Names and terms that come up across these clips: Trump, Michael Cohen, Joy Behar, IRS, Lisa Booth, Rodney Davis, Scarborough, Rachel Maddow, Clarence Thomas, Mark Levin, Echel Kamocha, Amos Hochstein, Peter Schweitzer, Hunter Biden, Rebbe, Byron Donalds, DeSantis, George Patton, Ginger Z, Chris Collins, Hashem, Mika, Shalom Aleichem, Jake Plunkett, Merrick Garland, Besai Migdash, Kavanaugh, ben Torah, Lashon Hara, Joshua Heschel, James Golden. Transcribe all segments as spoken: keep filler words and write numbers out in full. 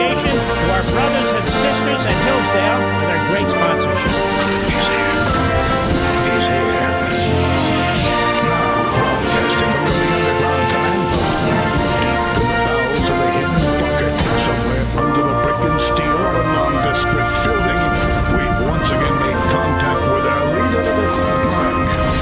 appreciation to our brothers and sisters at Hillsdale for their great sponsorship. He's here. He's here. Now, broadcasting from the underground coming from the bowels of a hidden bucket somewhere under the brick and steel of a nondescript building. We once again made contact with our leader, Mark Levin.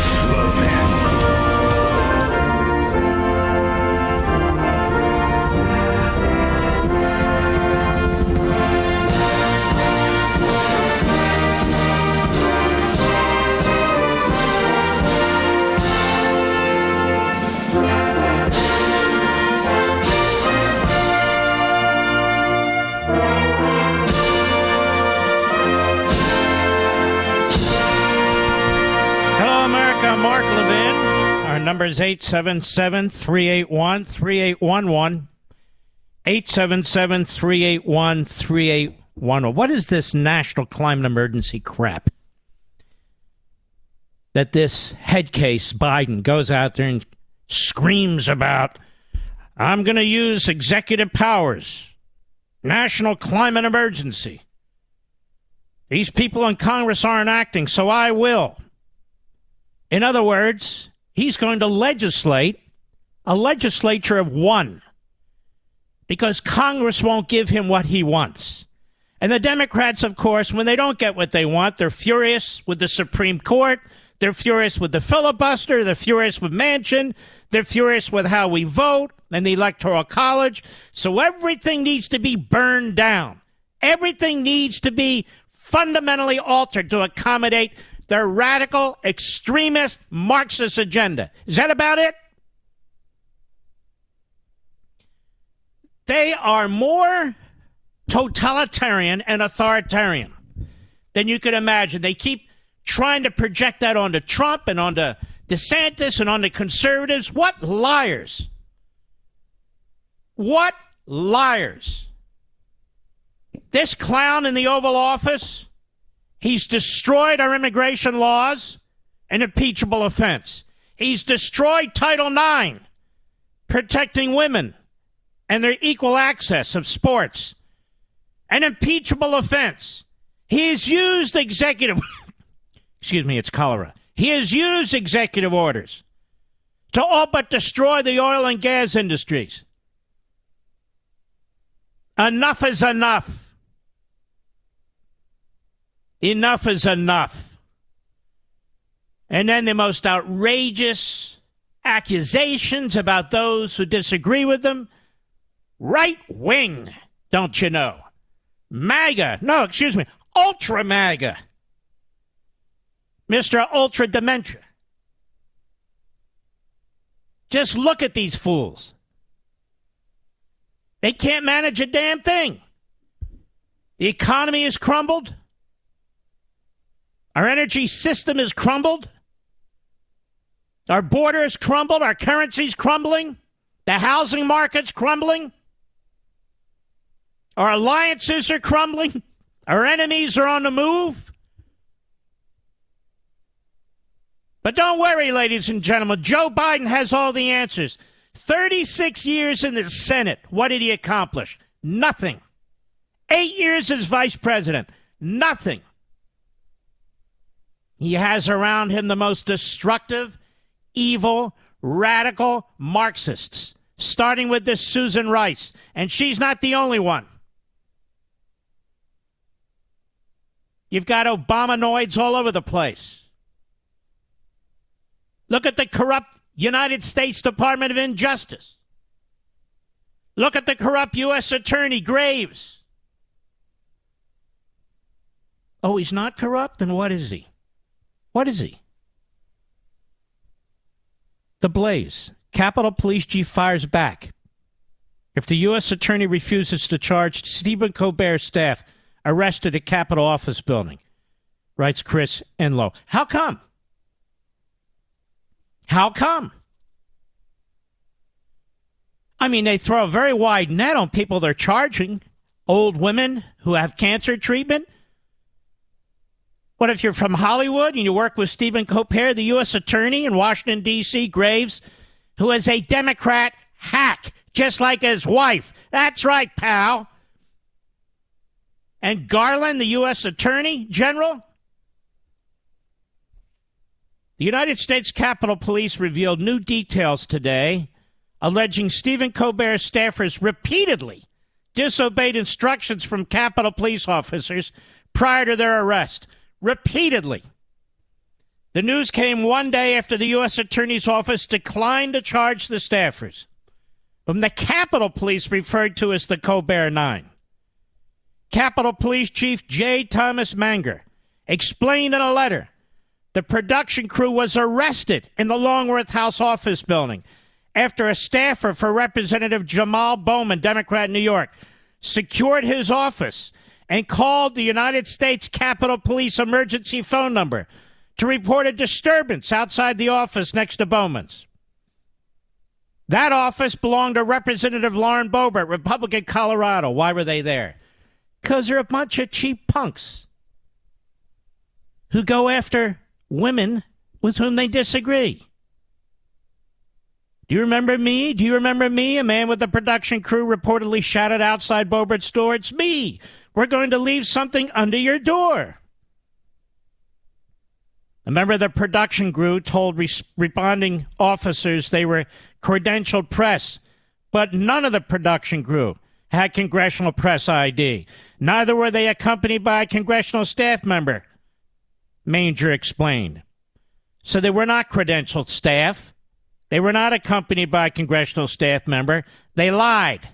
Mark Levin. Our number is eight seven seven, three eight one, three eight one one. eight seven seven, three eight one, three eight one one. What is this national climate emergency crap that this headcase Biden goes out there and screams about? I'm going to use executive powers. National climate emergency. These people in Congress aren't acting, so I will. In other words, he's going to legislate a legislature of one because Congress won't give him what he wants. And the Democrats, of course, when they don't get what they want, they're furious with the Supreme Court. They're furious with the filibuster. They're furious with Manchin. They're furious with how we vote and the Electoral College. So everything needs to be burned down. Everything needs to be fundamentally altered to accommodate their radical, extremist, Marxist agenda. Is that about it? They are more totalitarian and authoritarian than you could imagine. They keep trying to project that onto Trump and onto DeSantis and onto conservatives. What liars! What liars! This clown in the Oval Office, he's destroyed our immigration laws, an impeachable offense. He's destroyed Title nine, protecting women and their equal access of sports, an impeachable offense. He has used executive, excuse me, it's cholera. He has used executive orders to all but destroy the oil and gas industries. Enough is enough. Enough is enough. And then the most outrageous accusations about those who disagree with them. Right wing, don't you know? MAGA. No, excuse me. Ultra MAGA. Mister Ultra Dementia. Just look at these fools. They can't manage a damn thing. The economy has crumbled. Our energy system is crumbled. Our border is crumbled. Our currency's crumbling. The housing market's crumbling. Our alliances are crumbling. Our enemies are on the move. But don't worry, ladies and gentlemen. Joe Biden has all the answers. thirty-six years in the Senate. What did he accomplish? Nothing. Eight years as vice president. Nothing. He has around him the most destructive, evil, radical Marxists, starting with this Susan Rice, and she's not the only one. You've got Obamanoids all over the place. Look at the corrupt United States Department of Injustice. Look at the corrupt U S Attorney Graves. Oh, he's not corrupt? Then what is he? What is he? The Blaze. Capitol Police Chief fires back. If the U S Attorney refuses to charge, Stephen Colbert staff arrested at Capitol office building, writes Chris Enloe. How come? How come? I mean, they throw a very wide net on people they're charging. Old women who have cancer treatment. What if you're from Hollywood and you work with Stephen Colbert, the U S attorney in Washington, D C, Graves, who is a Democrat hack, just like his wife? That's right, pal. and Garland, the U S Attorney General? The United States Capitol Police revealed new details today, alleging Stephen Colbert staffers repeatedly disobeyed instructions from Capitol Police officers prior to their arrest. Repeatedly. The news came one day after the U S Attorney's Office declined to charge the staffers from the Capitol Police, referred to as the Colbert Nine. Capitol Police Chief J. Thomas Manger explained in a letter the production crew was arrested in the Longworth House office building after a staffer for Representative Jamal Bowman, Democrat in New York, secured his office and called the United States Capitol Police emergency phone number to report a disturbance outside the office next to Bowman's. That office belonged to Representative Lauren Boebert, Republican Colorado. Why were they there? Because they're a bunch of cheap punks who go after women with whom they disagree. Do you remember me? Do you remember me? A man with the production crew reportedly shouted outside Boebert's door, "It's me. We're going to leave something under your door." A member of the production crew told res- responding officers they were credentialed press, but none of the production crew had congressional press I D. Neither were they accompanied by a congressional staff member, Manger explained. So they were not credentialed staff. They were not accompanied by a congressional staff member. They lied.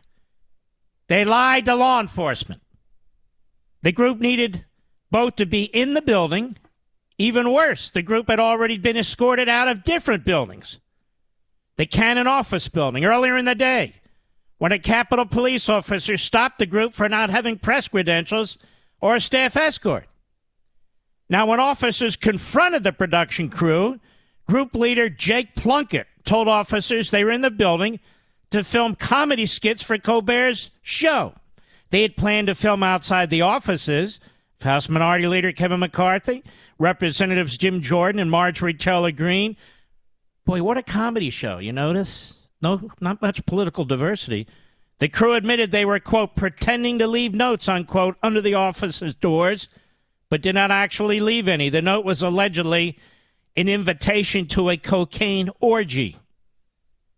They lied to law enforcement. The group needed both to be in the building. Even worse, the group had already been escorted out of different buildings. The Cannon office building earlier in the day, when a Capitol Police officer stopped the group for not having press credentials or a staff escort. Now, when officers confronted the production crew, group leader Jake Plunkett told officers they were in the building to film comedy skits for Colbert's show. They had planned to film outside the offices of House Minority Leader Kevin McCarthy, Representatives Jim Jordan and Marjorie Taylor Greene. Boy, what a comedy show, you notice? No, not much political diversity. The crew admitted they were, quote, pretending to leave notes, unquote, under the office's doors, but did not actually leave any. The note was allegedly an invitation to a cocaine orgy,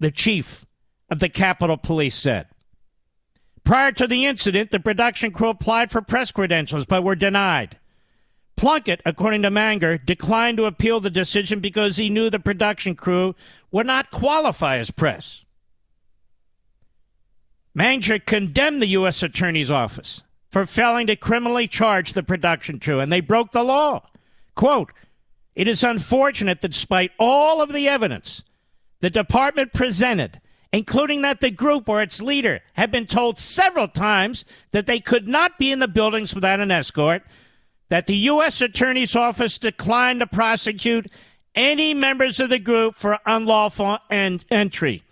the chief of the Capitol Police said. Prior to the incident, the production crew applied for press credentials, but were denied. Plunkett, according to Manger, declined to appeal the decision because he knew the production crew would not qualify as press. Manger condemned the U S Attorney's Office for failing to criminally charge the production crew, and they broke the law. Quote, "It is unfortunate that despite all of the evidence the department presented, including that the group or its leader had been told several times that they could not be in the buildings without an escort, that the U S Attorney's Office declined to prosecute any members of the group for unlawful en- entry,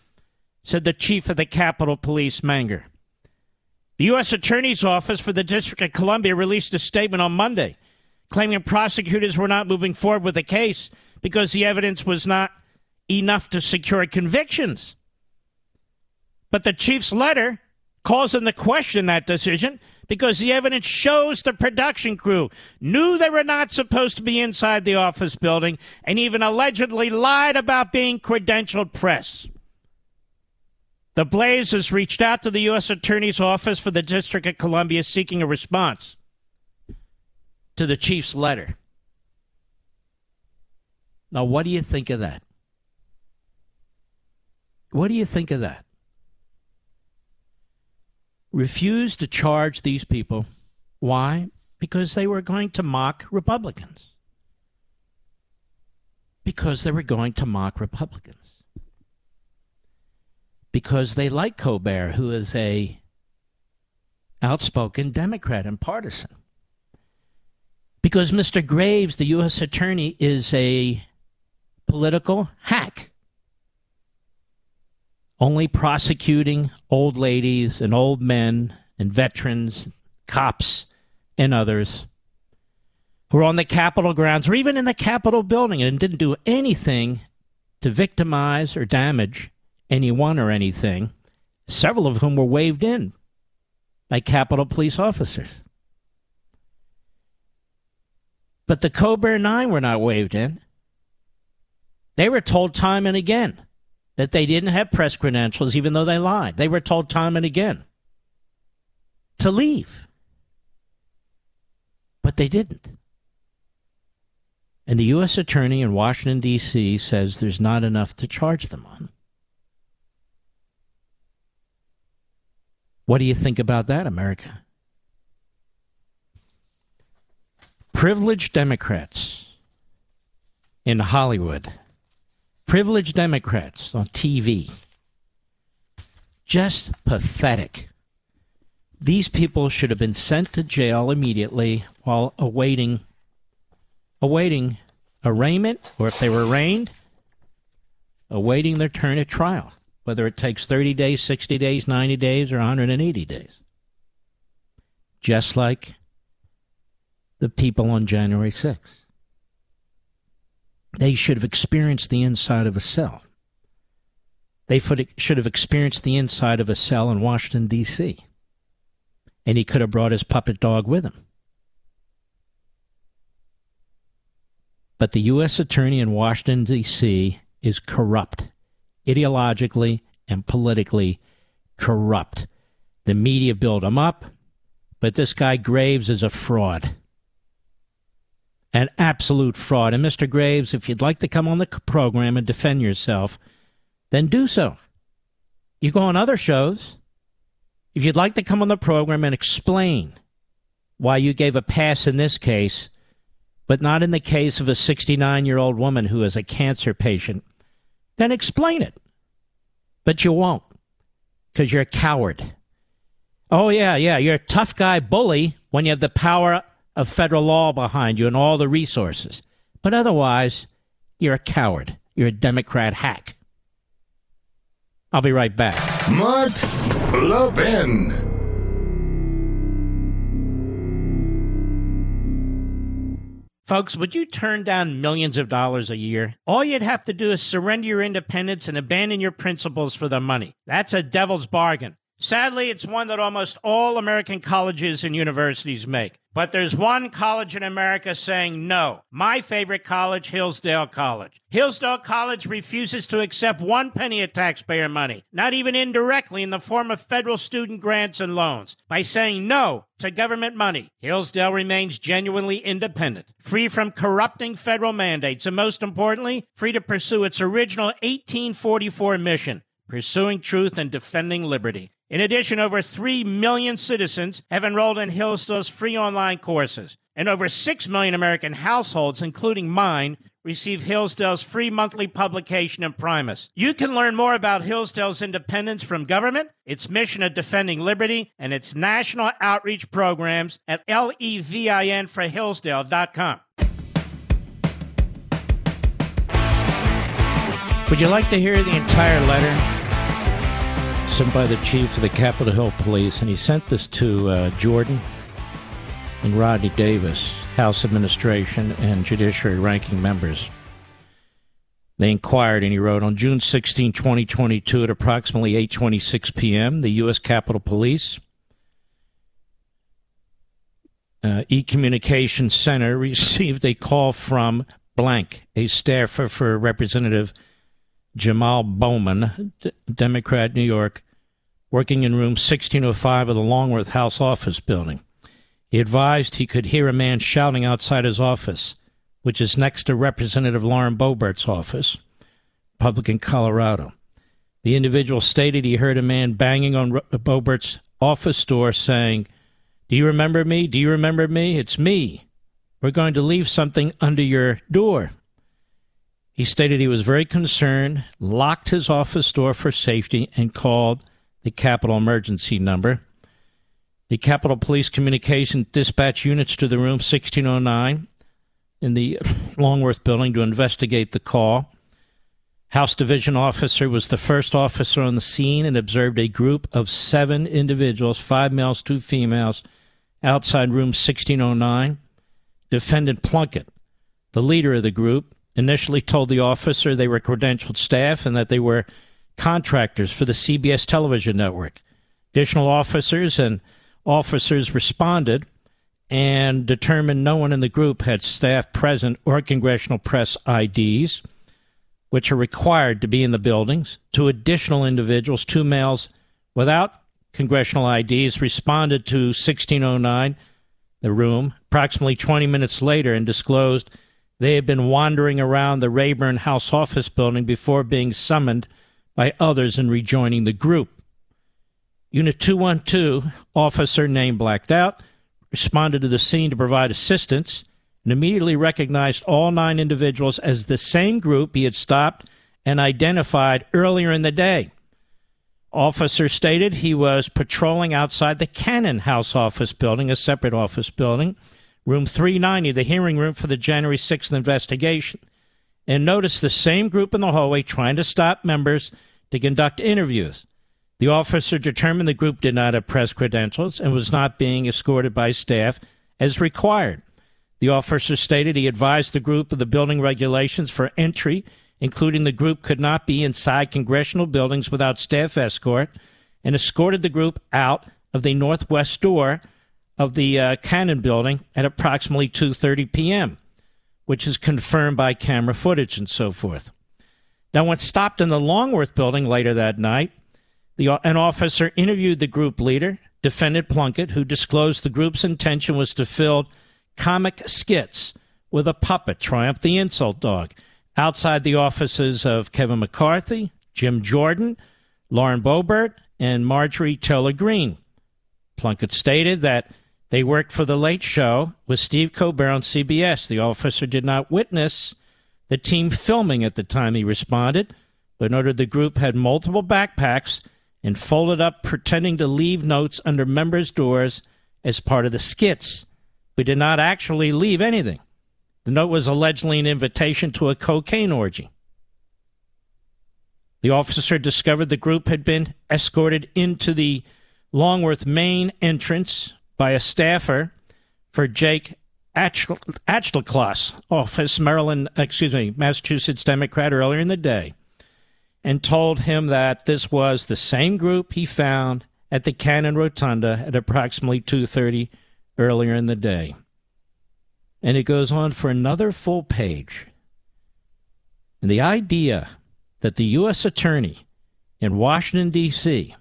said the chief of the Capitol Police, Manger. The U S Attorney's Office for the District of Columbia released a statement on Monday claiming prosecutors were not moving forward with the case because the evidence was not enough to secure convictions. But the chief's letter calls into question that decision because the evidence shows the production crew knew they were not supposed to be inside the office building and even allegedly lied about being credentialed press. The Blaze has reached out to the U S Attorney's Office for the District of Columbia seeking a response to the chief's letter. Now, what do you think of that? What do you think of that? Refused to charge these people. Why? Because they were going to mock Republicans. Because they were going to mock Republicans. Because they like Colbert, who is a outspoken Democrat and partisan. Because Mister Graves, the U S Attorney, is a political hack. Only prosecuting old ladies and old men and veterans, cops, and others who are on the Capitol grounds or even in the Capitol building and didn't do anything to victimize or damage anyone or anything, several of whom were waved in by Capitol Police officers. But the Colbert Nine were not waived in. They were told time and again that they didn't have press credentials, even though they lied. They were told time and again to leave. But they didn't. And the U S attorney in Washington, D C says there's not enough to charge them on. What do you think about that, America? Privileged Democrats in Hollywood, privileged Democrats on T V, just pathetic. These people should have been sent to jail immediately while awaiting awaiting arraignment, or if they were arraigned, awaiting their turn at trial, whether it takes thirty days, sixty days, ninety days, or one hundred eighty days. Just like the people on January sixth. They should have experienced the inside of a cell. They should have experienced the inside of a cell in Washington, D C. And he could have brought his puppet dog with him. But the U S attorney in Washington, D C is corrupt, ideologically and politically corrupt. The media built him up, but this guy Graves is a fraud. An absolute fraud. And Mister Graves, if you'd like to come on the program and defend yourself, then do so. You go on other shows. If you'd like to come on the program and explain why you gave a pass in this case, but not in the case of a sixty-nine-year-old woman who is a cancer patient, then explain it. But you won't, because you're a coward. Oh, yeah, yeah, you're a tough guy bully when you have the power of federal law behind you and all the resources. But otherwise, you're a coward. You're a Democrat hack. I'll be right back. Mark Levin. Folks, would you turn down millions of dollars a year? All you'd have to do is surrender your independence and abandon your principles for the money. That's a devil's bargain. Sadly, it's one that almost all American colleges and universities make. But there's one college in America saying no. My favorite college, Hillsdale College. Hillsdale College refuses to accept one penny of taxpayer money, not even indirectly in the form of federal student grants and loans. By saying no to government money, Hillsdale remains genuinely independent, free from corrupting federal mandates, and most importantly, free to pursue its original eighteen forty-four mission, pursuing truth and defending liberty. In addition, over three million citizens have enrolled in Hillsdale's free online courses, and over six million American households, including mine, receive Hillsdale's free monthly publication and Primus. You can learn more about Hillsdale's independence from government, its mission of defending liberty, and its national outreach programs at levin for hillsdale dot com. Would you like to hear the entire letter sent by the chief of the Capitol Hill Police? And he sent this to uh, Jordan and Rodney Davis, House Administration and Judiciary Ranking Members. They inquired, and he wrote, on June sixteenth, twenty twenty-two, at approximately eight twenty-six p.m., the U S. Capitol Police uh, E-Communications Center received a call from blank, a staffer for Representative Jamal Bowman, D- Democrat, New York, working in room sixteen oh five of the Longworth House office building. He advised he could hear a man shouting outside his office, which is next to Representative Lauren Boebert's office, Republican Colorado. The individual stated he heard a man banging on Re- Boebert's office door saying, "Do you remember me? Do you remember me? It's me. We're going to leave something under your door." He stated he was very concerned, locked his office door for safety, and called the Capitol Emergency Number. The Capitol Police Communication dispatched units to the room sixteen oh nine in the Longworth building to investigate the call. House Division Officer was the first officer on the scene and observed a group of seven individuals, five males, two females, outside room sixteen oh nine. Defendant Plunkett, the leader of the group, initially told the officer they were credentialed staff and that they were contractors for the C B S television network. Additional officers and officers responded and determined no one in the group had staff present or congressional press I Ds, which are required to be in the buildings. Two additional individuals, two males without congressional I Ds, responded to sixteen oh nine, the room, approximately twenty minutes later and disclosed they had been wandering around the Rayburn House office building before being summoned by others and rejoining the group. Unit two one two, officer named Blacked Out, responded to the scene to provide assistance and immediately recognized all nine individuals as the same group he had stopped and identified earlier in the day. Officer stated he was patrolling outside the Cannon House office building, a separate office building, room three ninety, the hearing room for the January sixth investigation, and noticed the same group in the hallway trying to stop members to conduct interviews. The officer determined the group did not have press credentials and was not being escorted by staff as required. The officer stated he advised the group of the building regulations for entry, including the group could not be inside congressional buildings without staff escort, and escorted the group out of the northwest door of the uh, Cannon building at approximately two thirty p.m., which is confirmed by camera footage and so forth. Now, when stopped in the Longworth building later that night, The, an officer interviewed the group leader, Defendant Plunkett, who disclosed the group's intention was to film comic skits with a puppet, Triumph the Insult Dog, outside the offices of Kevin McCarthy, Jim Jordan, Lauren Boebert, and Marjorie Taylor Greene. Plunkett stated that they worked for The Late Show with Steve Colbert on C B S. The officer did not witness the team filming at the time he responded, but noted the group had multiple backpacks and folded up, pretending to leave notes under members' doors as part of the skits. We did not actually leave anything. The note was allegedly an invitation to a cocaine orgy. The officer discovered the group had been escorted into the Longworth main entrance by a staffer for Jake Achtelklaus office, Maryland, excuse me, Massachusetts Democrat, earlier in the day, and told him that this was the same group he found at the Cannon Rotunda at approximately two thirty earlier in the day. And it goes on for another full page. And the idea that the U S attorney in Washington, D C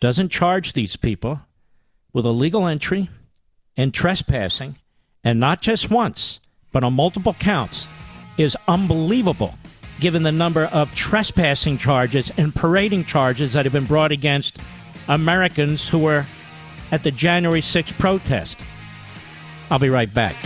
doesn't charge these people with illegal entry and trespassing, and not just once, but on multiple counts, is unbelievable, given the number of trespassing charges and parading charges that have been brought against Americans who were at the January sixth protest. I'll be right back.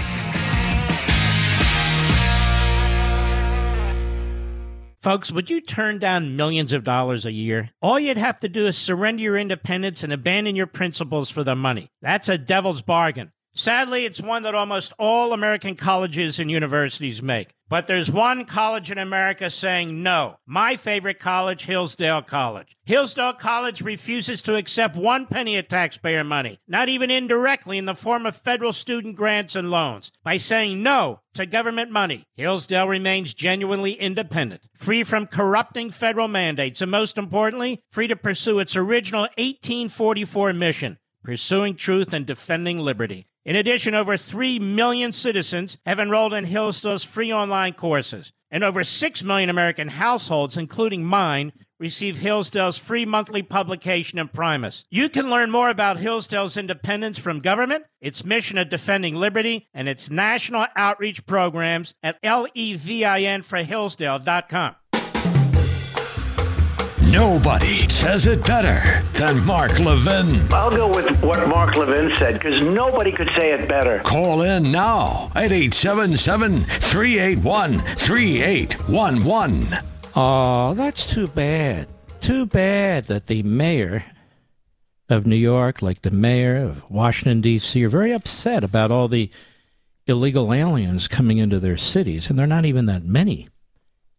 Folks, would you turn down millions of dollars a year? All you'd have to do is surrender your independence and abandon your principles for the money. That's a devil's bargain. Sadly, it's one that almost all American colleges and universities make. But there's one college in America saying no. My favorite college, Hillsdale College. Hillsdale College refuses to accept one penny of taxpayer money, not even indirectly in the form of federal student grants and loans. By saying no to government money, Hillsdale remains genuinely independent, free from corrupting federal mandates, and most importantly, free to pursue its original eighteen forty-four mission, pursuing truth and defending liberty. In addition, over three million citizens have enrolled in Hillsdale's free online courses, and over six million American households, including mine, receive Hillsdale's free monthly publication and Primus. You can learn more about Hillsdale's independence from government, its mission of defending liberty, and its national outreach programs at levin for hillsdale dot com. Nobody says it better than Mark Levin. I'll go with what Mark Levin said, because nobody could say it better. Call in now at eight seven seven, three eight one, three eight one one. Oh, that's too bad. Too bad that the mayor of New York, like the mayor of Washington, D C, are very upset about all the illegal aliens coming into their cities, and they're not even that many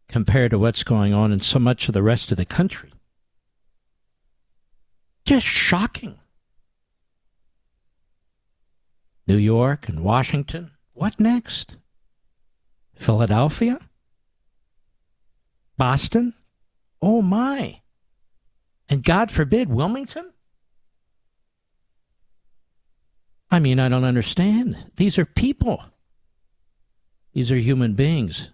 compared to what's going on in so much of the rest of the country. Just shocking. New York and Washington. What next? Philadelphia? Boston? Oh my. And God forbid, Wilmington? I I mean, I don't understand. These are people. These are human beings.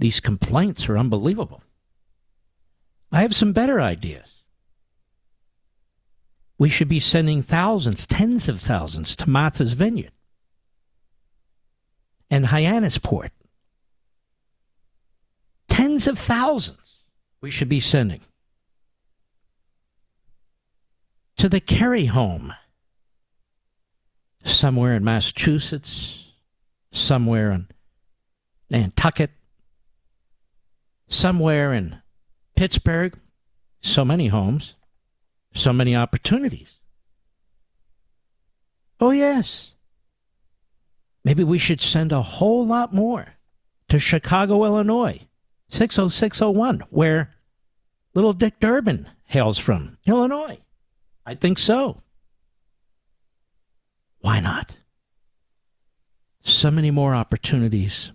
These complaints are unbelievable. I have some better ideas. We should be sending thousands, tens of thousands to Martha's Vineyard and Hyannisport. Tens of thousands we should be sending to the Kerry home somewhere in Massachusetts, somewhere in Nantucket, somewhere in Pittsburgh. So many homes, so many opportunities. Oh, yes. Maybe we should send a whole lot more to Chicago, Illinois, six oh six oh one, where little Dick Durbin hails from, Illinois. I think so. Why not? So many more opportunities.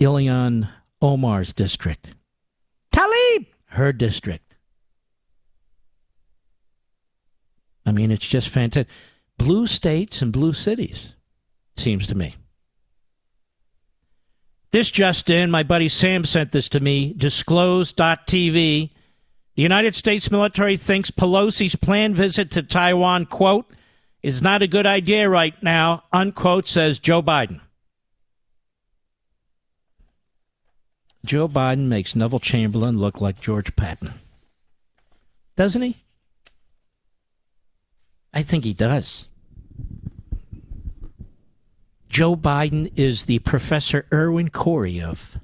Ilhan Omar's district. Talib! Her district. I mean, it's just fantastic. Blue states and blue cities, seems to me. This just in, my buddy Sam sent this to me, disclose dot t v. The United States military thinks Pelosi's planned visit to Taiwan, quote, is not a good idea right now, unquote, says Joe Biden. Joe Biden makes Neville Chamberlain look like George Patton. Doesn't he? I think he does. Joe Biden is the Professor Irwin Corey of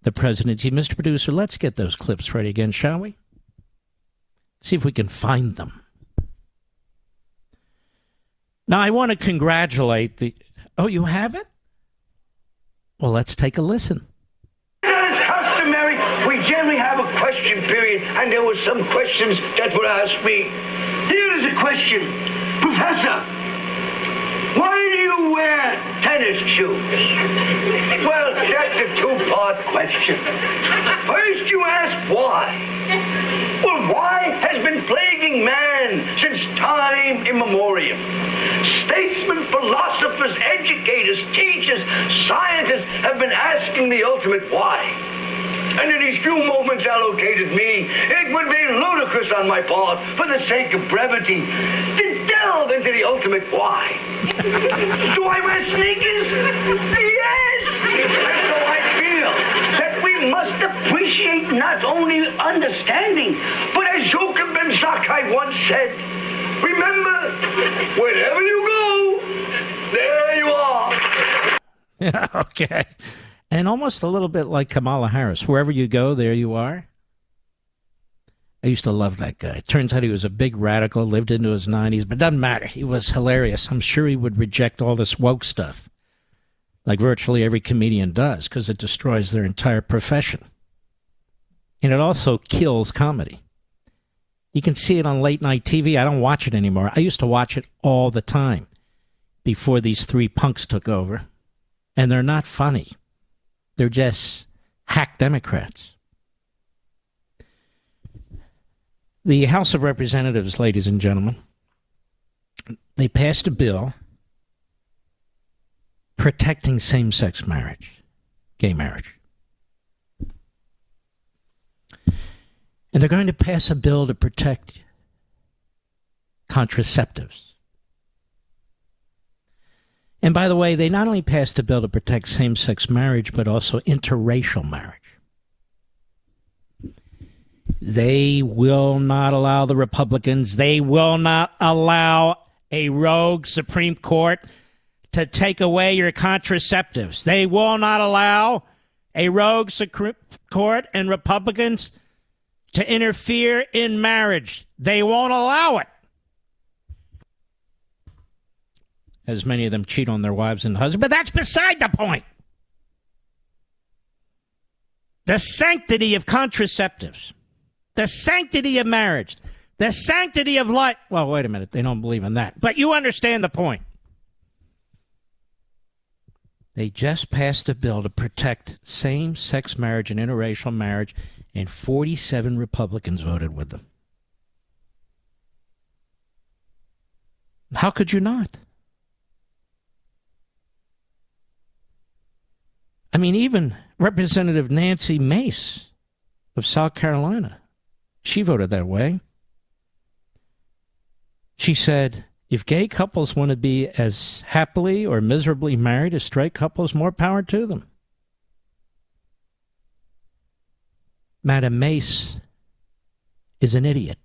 the presidency. Mister Producer, let's get those clips ready again, shall we? See if we can find them. Now, I want to congratulate the... Oh, you have it? Well, let's take a listen. As customary, we generally have a question period, and there were some questions that were asked me. Here is a question. Professor, why do you wear tennis shoes? Well, that's a two-part question. First, you ask why. Well, why has been plaguing man since time immemorial. Statesmen, philosophers, educators, teachers, scientists have been asking the ultimate why. And in these few moments allocated me, it would be ludicrous on my part, for the sake of brevity, to delve into the ultimate why. Do I wear sneakers? Yes! And so I feel that we must appreciate not only understanding, but as Joachim Ben Zakkai once said, remember, wherever you go, there you are. Yeah, okay. And almost a little bit like Kamala Harris. Wherever you go, there you are. I used to love that guy. Turns out he was a big radical, lived into his nineties, but doesn't matter. He was hilarious. I'm sure he would reject all this woke stuff, like virtually every comedian does, because it destroys their entire profession. And it also kills comedy. You can see it on late-night T V. I don't watch it anymore. I used to watch it all the time before these three punks took over. And they're not funny. They're just hack Democrats. The House of Representatives, ladies and gentlemen, they passed a bill protecting same-sex marriage, gay marriage. And they're going to pass a bill to protect contraceptives. And by the way, they not only passed a bill to protect same-sex marriage, but also interracial marriage. They will not allow the Republicans, they will not allow a rogue Supreme Court to take away your contraceptives. They will not allow a rogue Supreme Court and Republicans to interfere in marriage. They won't allow it. As many of them cheat on their wives and husbands. But that's beside the point. The sanctity of contraceptives. The sanctity of marriage. The sanctity of life. Well, wait a minute. They don't believe in that. But you understand the point. They just passed a bill to protect same-sex marriage and interracial marriage, and forty-seven Republicans voted with them. How could you not? I mean, even Representative Nancy Mace of South Carolina, she voted that way. She said, if gay couples want to be as happily or miserably married as straight couples, more power to them. Madam Mace is an idiot.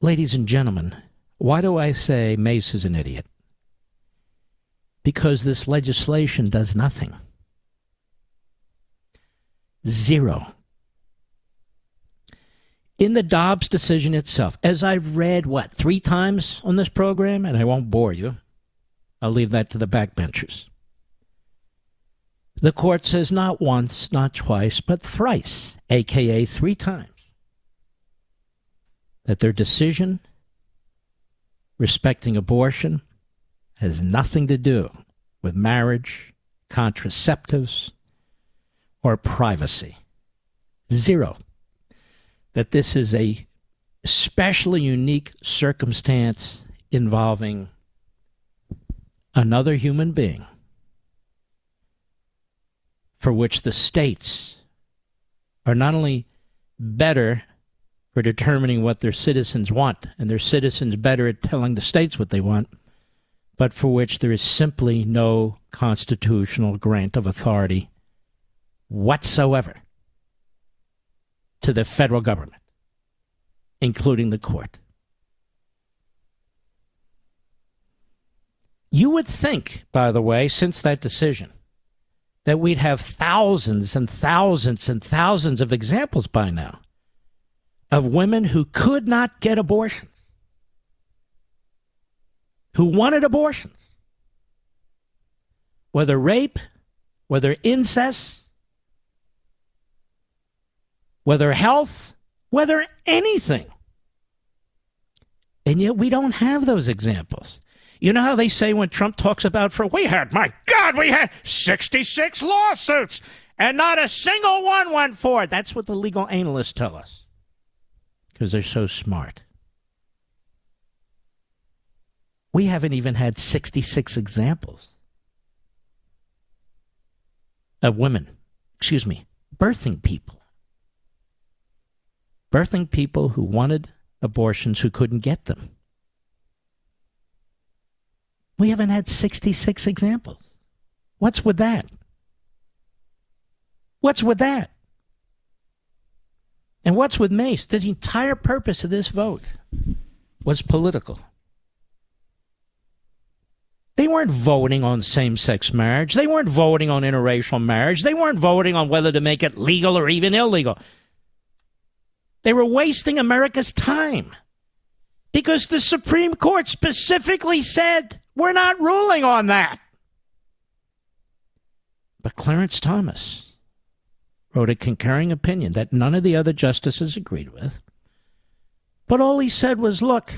Ladies and gentlemen, why do I say Mace is an idiot? Because this legislation does nothing. Zero. In the Dobbs decision itself, as I've read, what, three times on this program, and I won't bore you. I'll leave that to the backbenchers. The court says not once, not twice, but thrice, a k a three times, that their decision respecting abortion has nothing to do with marriage, contraceptives, or privacy. Zero. That this is a especially unique circumstance involving another human being for which the states are not only better for determining what their citizens want, and their citizens better at telling the states what they want, but for which there is simply no constitutional grant of authority whatsoever to the federal government, including the court. You would think, by the way, since that decision, that we'd have thousands and thousands and thousands of examples by now of women who could not get abortions, who wanted abortions, whether rape, whether incest, whether health, whether anything. And yet we don't have those examples. You know how they say when Trump talks about, for we had, my God, we had sixty-six lawsuits, and not a single one went forward. That's what the legal analysts tell us, because they're so smart. We haven't even had sixty-six examples of women, excuse me, birthing people. Birthing people who wanted abortions who couldn't get them. We haven't had sixty-six examples. What's with that? What's with that? And what's with Mace? The entire purpose of this vote was political. They weren't voting on same-sex marriage. They weren't voting on interracial marriage. They weren't voting on whether to make it legal or even illegal. They were wasting America's time because the Supreme Court specifically said, we're not ruling on that. But Clarence Thomas wrote a concurring opinion that none of the other justices agreed with. But all he said was, look,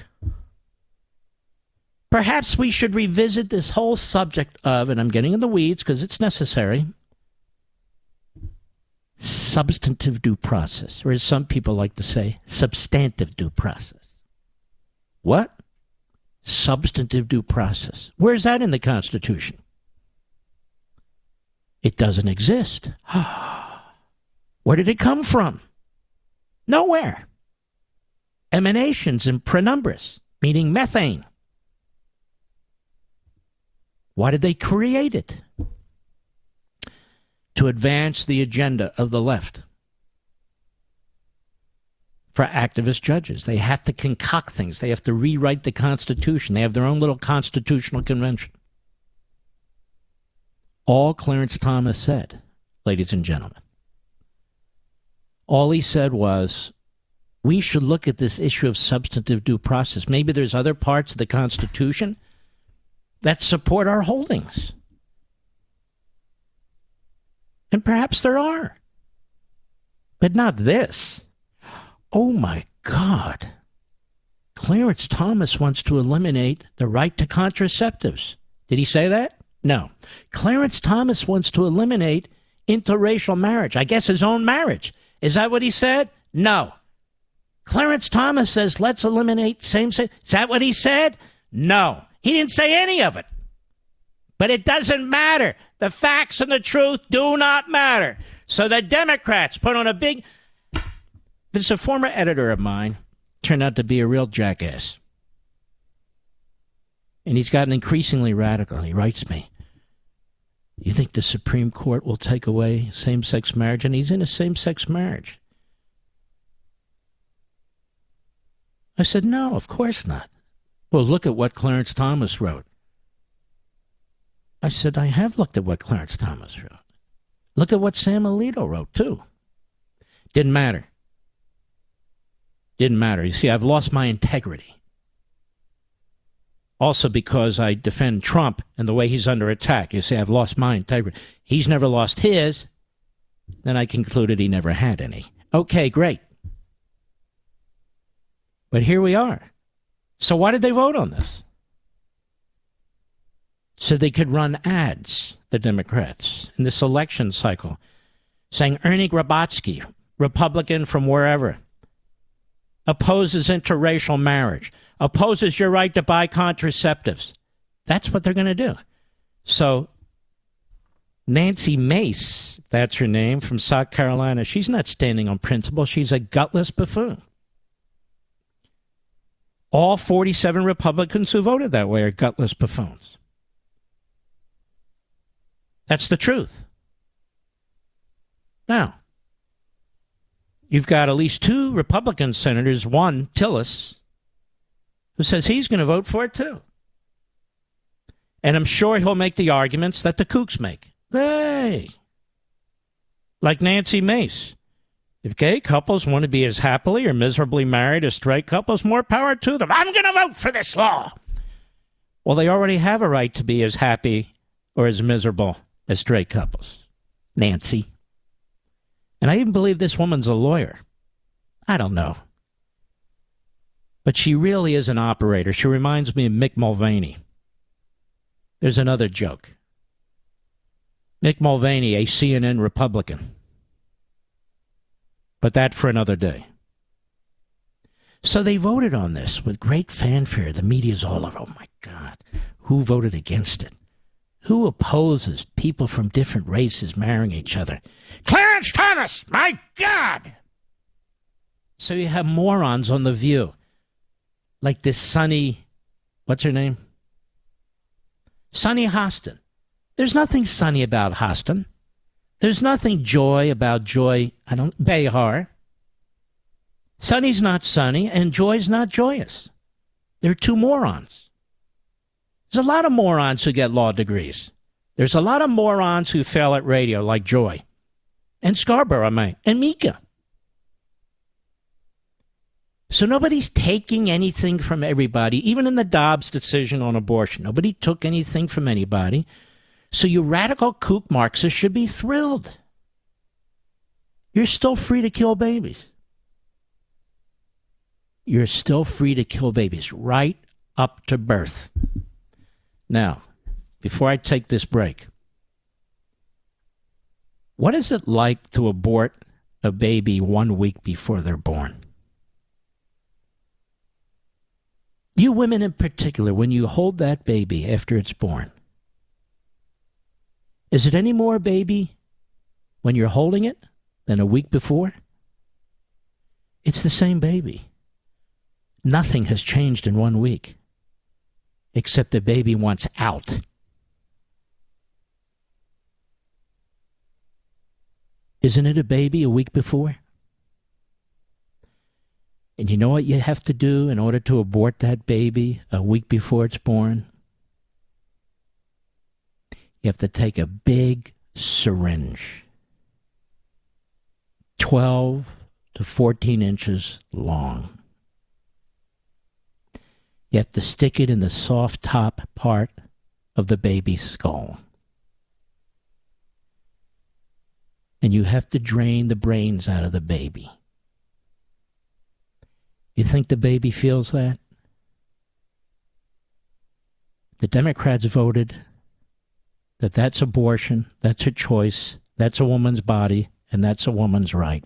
perhaps we should revisit this whole subject of, and I'm getting in the weeds because it's necessary, substantive due process, or as some people like to say, substantive due process. What? Substantive due process. Where's that in the Constitution? It doesn't exist. Where did it come from? Nowhere. Emanations and penumbras, meaning methane. Why did they create it? To advance the agenda of the left for activist judges. They have to concoct things. They have to rewrite the Constitution. They have their own little constitutional convention. All Clarence Thomas said, ladies and gentlemen, all he said was, we should look at this issue of substantive due process. Maybe there's other parts of the Constitution that support our holdings. And perhaps there are. But not this. Oh my God. Clarence Thomas wants to eliminate the right to contraceptives. Did he say that? No. Clarence Thomas wants to eliminate interracial marriage. I guess his own marriage. Is that what he said? No. Clarence Thomas says, let's eliminate same-sex. Is that what he said? No, he didn't say any of it. But it doesn't matter. The facts and the truth do not matter. So the Democrats put on a big... There's a former editor of mine, turned out to be a real jackass. And he's gotten increasingly radical. He writes me, you think the Supreme Court will take away same-sex marriage? And he's in a same-sex marriage. I said, no, of course not. Well, look at what Clarence Thomas wrote. I said, I have looked at what Clarence Thomas wrote. Look at what Sam Alito wrote, too. Didn't matter. Didn't matter. You see, I've lost my integrity. Also because I defend Trump and the way he's under attack. You see, I've lost my integrity. He's never lost his. Then I concluded he never had any. Okay, great. But here we are. So why did they vote on this? So they could run ads, the Democrats, in this election cycle, saying Ernie Grabotsky, Republican from wherever, opposes interracial marriage, opposes your right to buy contraceptives. That's what they're going to do. So Nancy Mace, that's her name, from South Carolina, she's not standing on principle. She's a gutless buffoon. All forty-seven Republicans who voted that way are gutless buffoons. That's the truth. Now, you've got at least two Republican senators, one, Tillis, who says he's going to vote for it too. And I'm sure he'll make the arguments that the kooks make. Hey! Like Nancy Mace. If gay couples want to be as happily or miserably married as straight couples, more power to them. I'm going to vote for this law. Well, they already have a right to be as happy or as miserable as straight couples, Nancy. And I even believe this woman's a lawyer. I don't know. But she really is an operator. She reminds me of Mick Mulvaney. There's another joke. Mick Mulvaney, a C N N Republican. But that for another day. So they voted on this with great fanfare. The media's all over. Oh, my God. Who voted against it? Who opposes people from different races marrying each other? Clarence Thomas! My God! So you have morons on The View. Like this Sunny... What's her name? Sunny Hostin. There's nothing sunny about Hostin. There's nothing joy about Joy, I don't, Behar. Sunny's not sunny, and Joy's not joyous. They're two morons. There's a lot of morons who get law degrees. There's a lot of morons who fail at radio, like Joy. And Scarborough, mate, and Mika. So nobody's taking anything from everybody, even in the Dobbs decision on abortion. Nobody took anything from anybody. So you radical kook Marxists should be thrilled. You're still free to kill babies. You're still free to kill babies right up to birth. Now, before I take this break, what is it like to abort a baby one week before they're born? You women in particular, when you hold that baby after it's born, is it any more baby when you're holding it than a week before? It's the same baby. Nothing has changed in one week, except the baby wants out. Isn't it a baby a week before? And you know what you have to do in order to abort that baby a week before it's born? You have to take a big syringe, twelve to fourteen inches long. You have to stick it in the soft top part of the baby's skull. And you have to drain the brains out of the baby. You think the baby feels that? The Democrats voted that that's abortion, that's a choice, that's a woman's body, and that's a woman's right.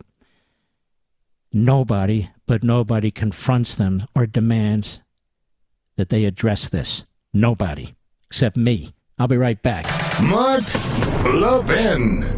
Nobody, but nobody confronts them or demands that they address this. Nobody, except me. I'll be right back. Mark Levin.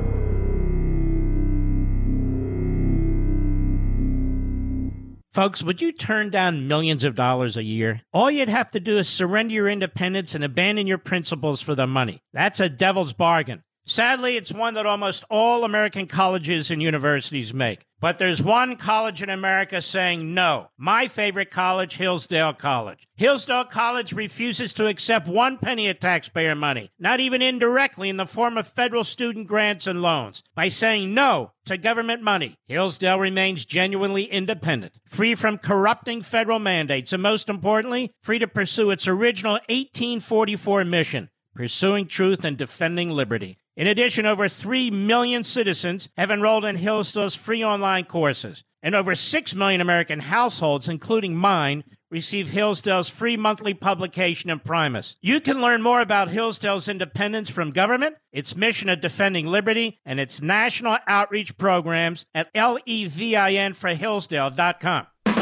Folks, would you turn down millions of dollars a year? All you'd have to do is surrender your independence and abandon your principles for the money. That's a devil's bargain. Sadly, it's one that almost all American colleges and universities make. But there's one college in America saying no. My favorite college, Hillsdale College. Hillsdale College refuses to accept one penny of taxpayer money, not even indirectly in the form of federal student grants and loans. By saying no to government money, Hillsdale remains genuinely independent, free from corrupting federal mandates, and most importantly, free to pursue its original eighteen forty-four mission, pursuing truth and defending liberty. In addition, over three million citizens have enrolled in Hillsdale's free online courses, and over six million American households, including mine, receive Hillsdale's free monthly publication and Primus. You can learn more about Hillsdale's independence from government, its mission of defending liberty, and its national outreach programs at levin for hillsdale dot com. The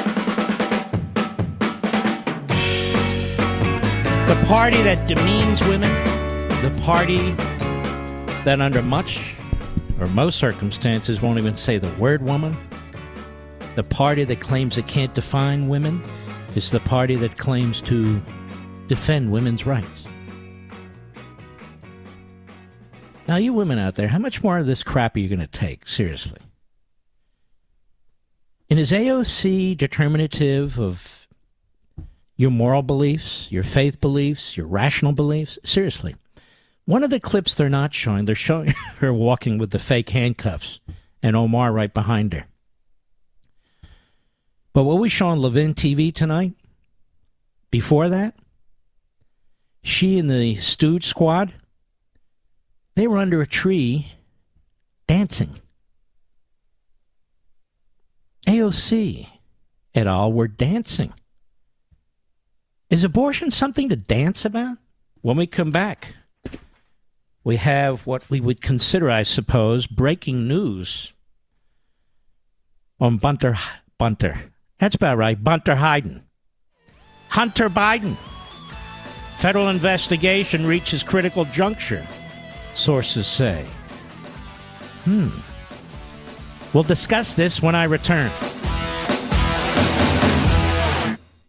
party that demeans women, the party that under much or most circumstances won't even say the word woman, the party that claims it can't define women, is the party that claims to defend women's rights. Now, you women out there, how much more of this crap are you going to take? Seriously. And is A O C determinative of your moral beliefs, your faith beliefs, your rational beliefs? Seriously. One of the clips they're not showing, they're showing her walking with the fake handcuffs and Omar right behind her. But what we saw on Levin T V tonight, before that, she and the Stooge Squad, they were under a tree dancing. A O C et al. Were dancing. Is abortion something to dance about? When we come back, we have what we would consider, I suppose, breaking news on Bunter. Bunter. That's about right. Bunter Biden. Hunter Biden. Federal investigation reaches critical juncture, sources say. Hmm. We'll discuss this when I return.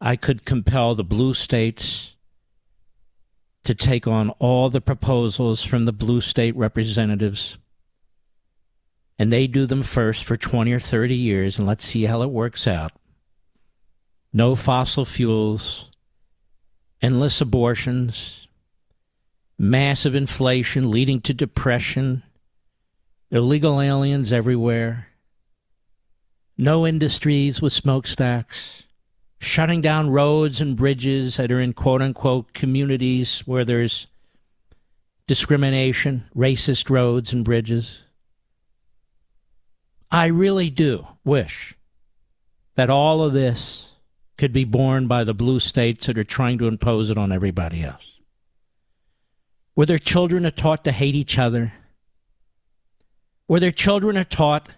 I could compel the blue states to take on all the proposals from the blue state representatives, and they do them first for twenty or thirty years, and let's see how it works out. No fossil fuels, endless abortions, massive inflation leading to depression, illegal aliens everywhere. No industries with smokestacks, shutting down roads and bridges that are in quote-unquote communities where there's discrimination, racist roads and bridges. I really do wish that all of this could be borne by the blue states that are trying to impose it on everybody else, where their children are taught to hate each other, where their children are taught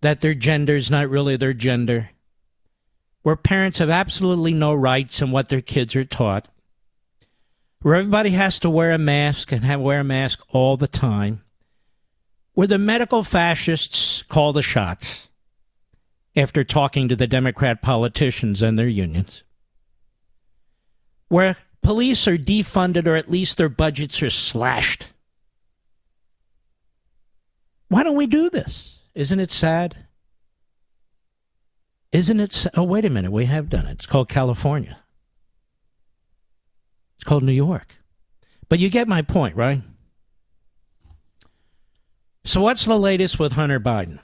that their gender is not really their gender, where parents have absolutely no rights in what their kids are taught, where everybody has to wear a mask and have wear a mask all the time, where the medical fascists call the shots, after talking to the Democrat politicians and their unions, where police are defunded or at least their budgets are slashed. Why don't we do this? Isn't it sad? Isn't it? Sa- oh, wait a minute. We have done it. It's called California. It's called New York. But you get my point, right? So what's the latest with Hunter Biden?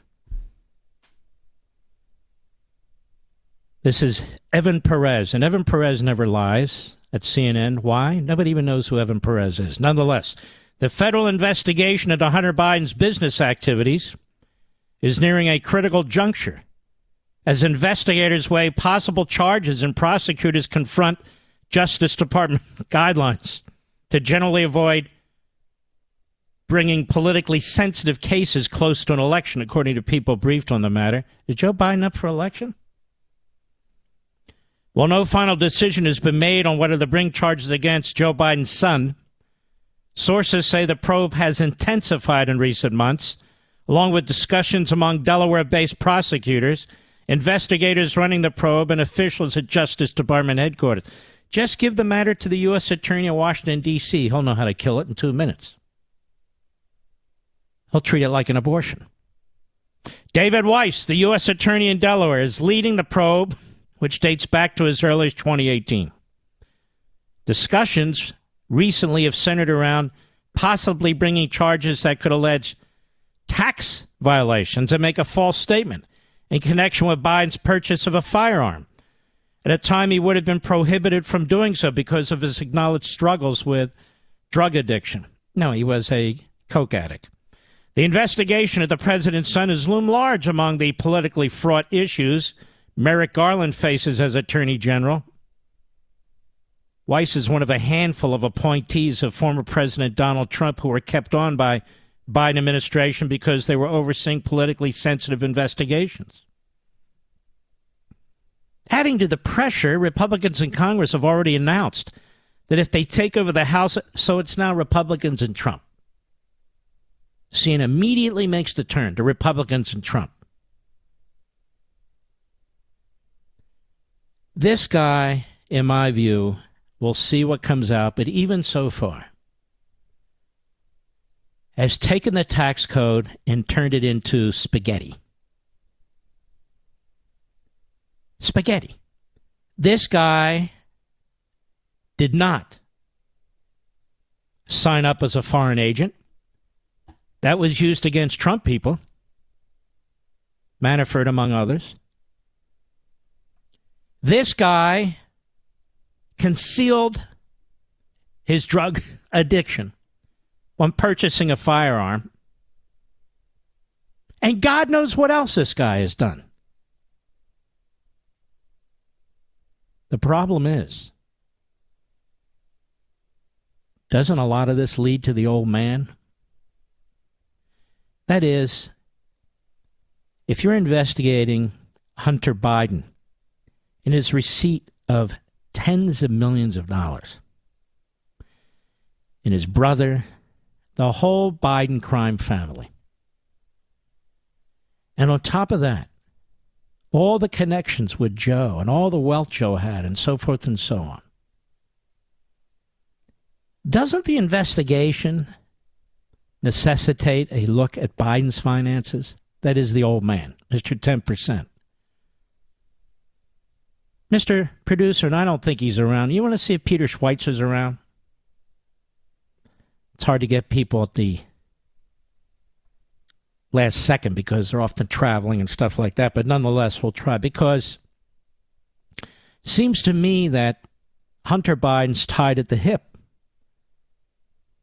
This is Evan Perez, and Evan Perez never lies at C N N. Why? Nobody even knows who Evan Perez is. Nonetheless, the federal investigation into Hunter Biden's business activities is nearing a critical juncture as investigators weigh possible charges and prosecutors confront Justice Department guidelines to generally avoid bringing politically sensitive cases close to an election, according to people briefed on the matter. Is Joe Biden up for election? Well, no final decision has been made on whether to bring charges against Joe Biden's son. Sources say the probe has intensified in recent months, along with discussions among Delaware-based prosecutors, investigators running the probe, and officials at Justice Department headquarters. Just give the matter to the U S Attorney in Washington, D C He'll know how to kill it in two minutes. He'll treat it like an abortion. David Weiss, the U S Attorney in Delaware, is leading the probe, which dates back to as early as twenty eighteen. Discussions recently have centered around possibly bringing charges that could allege tax violations and make a false statement in connection with Biden's purchase of a firearm at a time he would have been prohibited from doing so because of his acknowledged struggles with drug addiction. No, he was a coke addict. The investigation of the president's son has loomed large among the politically fraught issues Merrick Garland faces as Attorney General. Weiss is one of a handful of appointees of former President Donald Trump who were kept on by Biden administration because they were overseeing politically sensitive investigations. Adding to the pressure, Republicans in Congress have already announced that if they take over the House, so it's now Republicans and Trump. C N N immediately makes the turn to Republicans and Trump. This guy, in my view, we'll see what comes out, but even so far, has taken the tax code and turned it into spaghetti. Spaghetti. This guy did not sign up as a foreign agent. That was used against Trump people, Manafort among others. This guy concealed his drug addiction when purchasing a firearm. And God knows what else this guy has done. The problem is, doesn't a lot of this lead to the old man? That is, if you're investigating Hunter Biden in his receipt of tens of millions of dollars, and his brother, the whole Biden crime family. And on top of that, all the connections with Joe and all the wealth Joe had and so forth and so on. Doesn't the investigation necessitate a look at Biden's finances? That is the old man, Mister ten percent. Mister Producer, and I don't think he's around. You want to see if Peter Schweitzer's around? It's hard to get people at the last second because they're often traveling and stuff like that. But nonetheless, we'll try because it seems to me that Hunter Biden's tied at the hip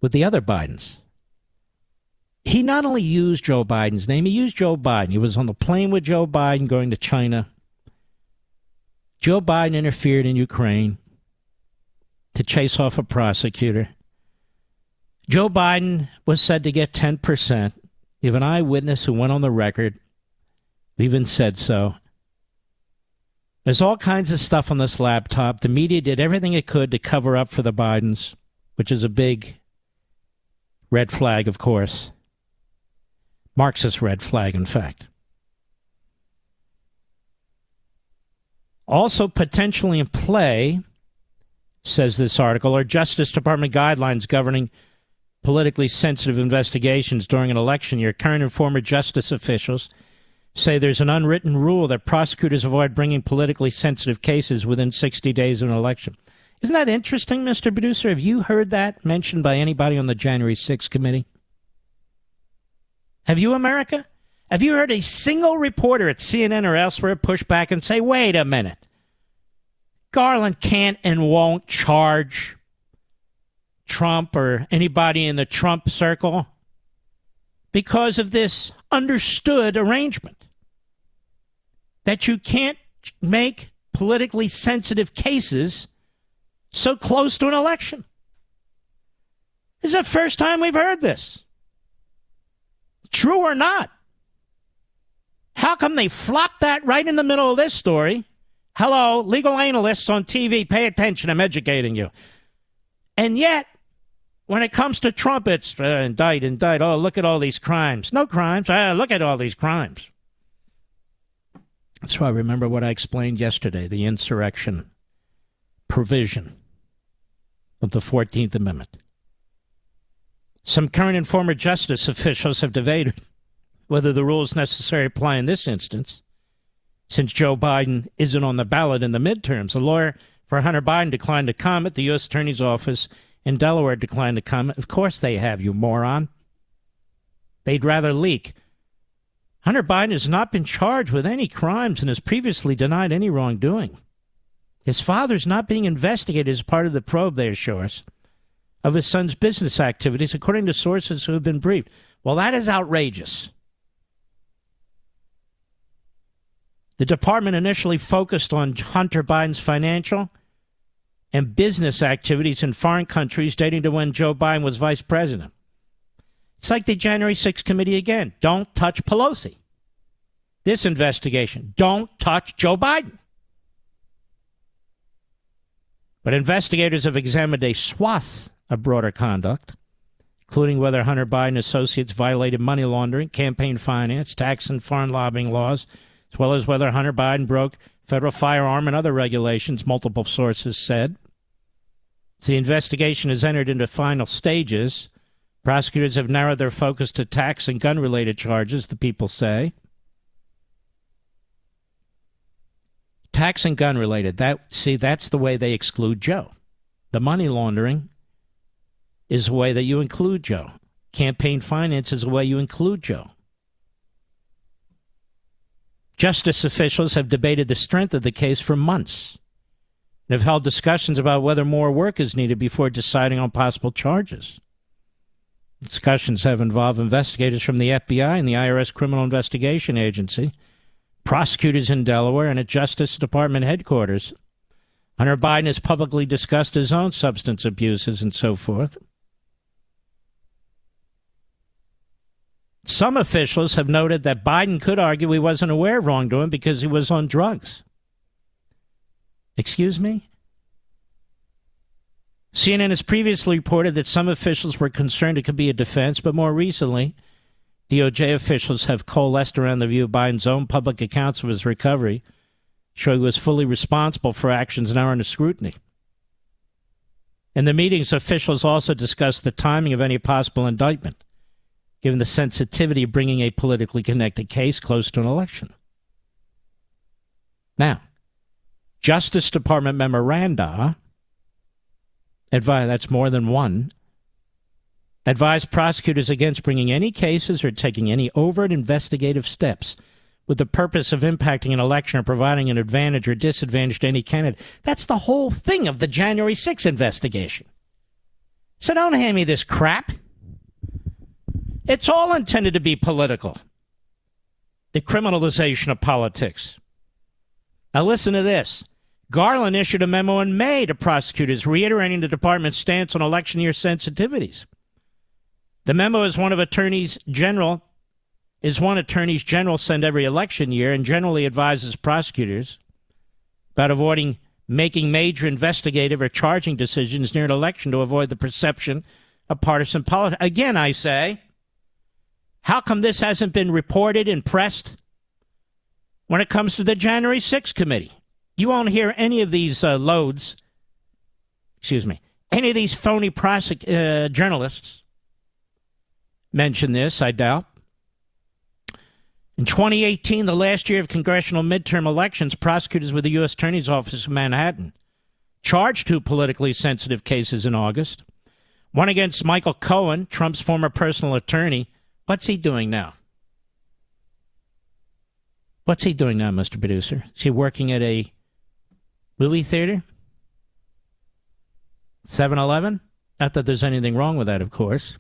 with the other Bidens. He not only used Joe Biden's name, he used Joe Biden. He was on the plane with Joe Biden going to China. Joe Biden interfered in Ukraine to chase off a prosecutor. Joe Biden was said to get ten percent. You have an eyewitness who went on the record, even said so. There's all kinds of stuff on this laptop. The media did everything it could to cover up for the Bidens, which is a big red flag, of course. Marxist red flag, in fact. Also potentially in play, says this article, are Justice Department guidelines governing politically sensitive investigations during an election year. Current and former justice officials say there's an unwritten rule that prosecutors avoid bringing politically sensitive cases within sixty days of an election. Isn't that interesting, Mister Producer? Have you heard that mentioned by anybody on the January sixth committee? Have you, America? Have you heard a single reporter at C N N or elsewhere push back and say, wait a minute, Garland can't and won't charge Trump or anybody in the Trump circle because of this understood arrangement that you can't make politically sensitive cases so close to an election? This is the first time we've heard this. True or not? How come they flopped that right in the middle of this story? Hello, legal analysts on T V, pay attention. I'm educating you. And yet, when it comes to Trump, it's uh, indict, indict. Oh, look at all these crimes. No crimes. Uh, look at all these crimes. That's why I remember what I explained yesterday, the insurrection provision of the fourteenth amendment. Some current and former justice officials have debated whether the rules necessary apply in this instance, since Joe Biden isn't on the ballot in the midterms. A lawyer for Hunter Biden declined to comment. The U S Attorney's Office in Delaware declined to comment. Of course they have, you moron. They'd rather leak. Hunter Biden has not been charged with any crimes and has previously denied any wrongdoing. His father's not being investigated as part of the probe, they assure us, of his son's business activities, according to sources who have been briefed. Well, that is outrageous. The department initially focused on Hunter Biden's financial and business activities in foreign countries dating to when Joe Biden was vice president. It's like the January sixth committee again. Don't touch Pelosi. This investigation. Don't touch Joe Biden. But investigators have examined a swath of broader conduct, including whether Hunter Biden associates violated money laundering, campaign finance, tax and foreign lobbying laws, as well as whether Hunter Biden broke federal firearm and other regulations, multiple sources said. The investigation has entered into final stages. Prosecutors have narrowed their focus to tax and gun-related charges, the people say. Tax and gun-related. That see, that's the way they exclude Joe. The money laundering is the way that you include Joe. Campaign finance is the way you include Joe. Justice officials have debated the strength of the case for months and have held discussions about whether more work is needed before deciding on possible charges. Discussions have involved investigators from the F B I and the I R S Criminal Investigation Agency, prosecutors in Delaware, and at Justice Department headquarters. Hunter Biden has publicly discussed his own substance abuses and so forth. Some officials have noted that Biden could argue he wasn't aware of wrongdoing because he was on drugs. Excuse me? C N N has previously reported that some officials were concerned it could be a defense, but more recently, D O J officials have coalesced around the view of Biden's own public accounts of his recovery, showing he was fully responsible for actions now under scrutiny. In the meetings, officials also discussed the timing of any possible indictment, given the sensitivity of bringing a politically connected case close to an election. Now, Justice Department memoranda, advi- that's more than one, advise prosecutors against bringing any cases or taking any overt investigative steps with the purpose of impacting an election or providing an advantage or disadvantage to any candidate. That's the whole thing of the January sixth investigation. So don't hand me this crap. It's all intended to be political. The criminalization of politics. Now listen to this. Garland issued a memo in May to prosecutors reiterating the department's stance on election year sensitivities. The memo is one of attorneys general, is one attorneys general send every election year and generally advises prosecutors about avoiding making major investigative or charging decisions near an election to avoid the perception of partisan politics. Again, I say, how come this hasn't been reported and pressed when it comes to the January sixth committee? You won't hear any of these uh, loads, excuse me, any of these phony prosec- uh, journalists mention this, I doubt. In twenty eighteen, the last year of congressional midterm elections, prosecutors with the U S Attorney's Office in Manhattan charged two politically sensitive cases in August. One against Michael Cohen, Trump's former personal attorney. What's he doing now? What's he doing now, Mister Producer? Is he working at a movie theater? seven eleven? Not that there's anything wrong with that, of course.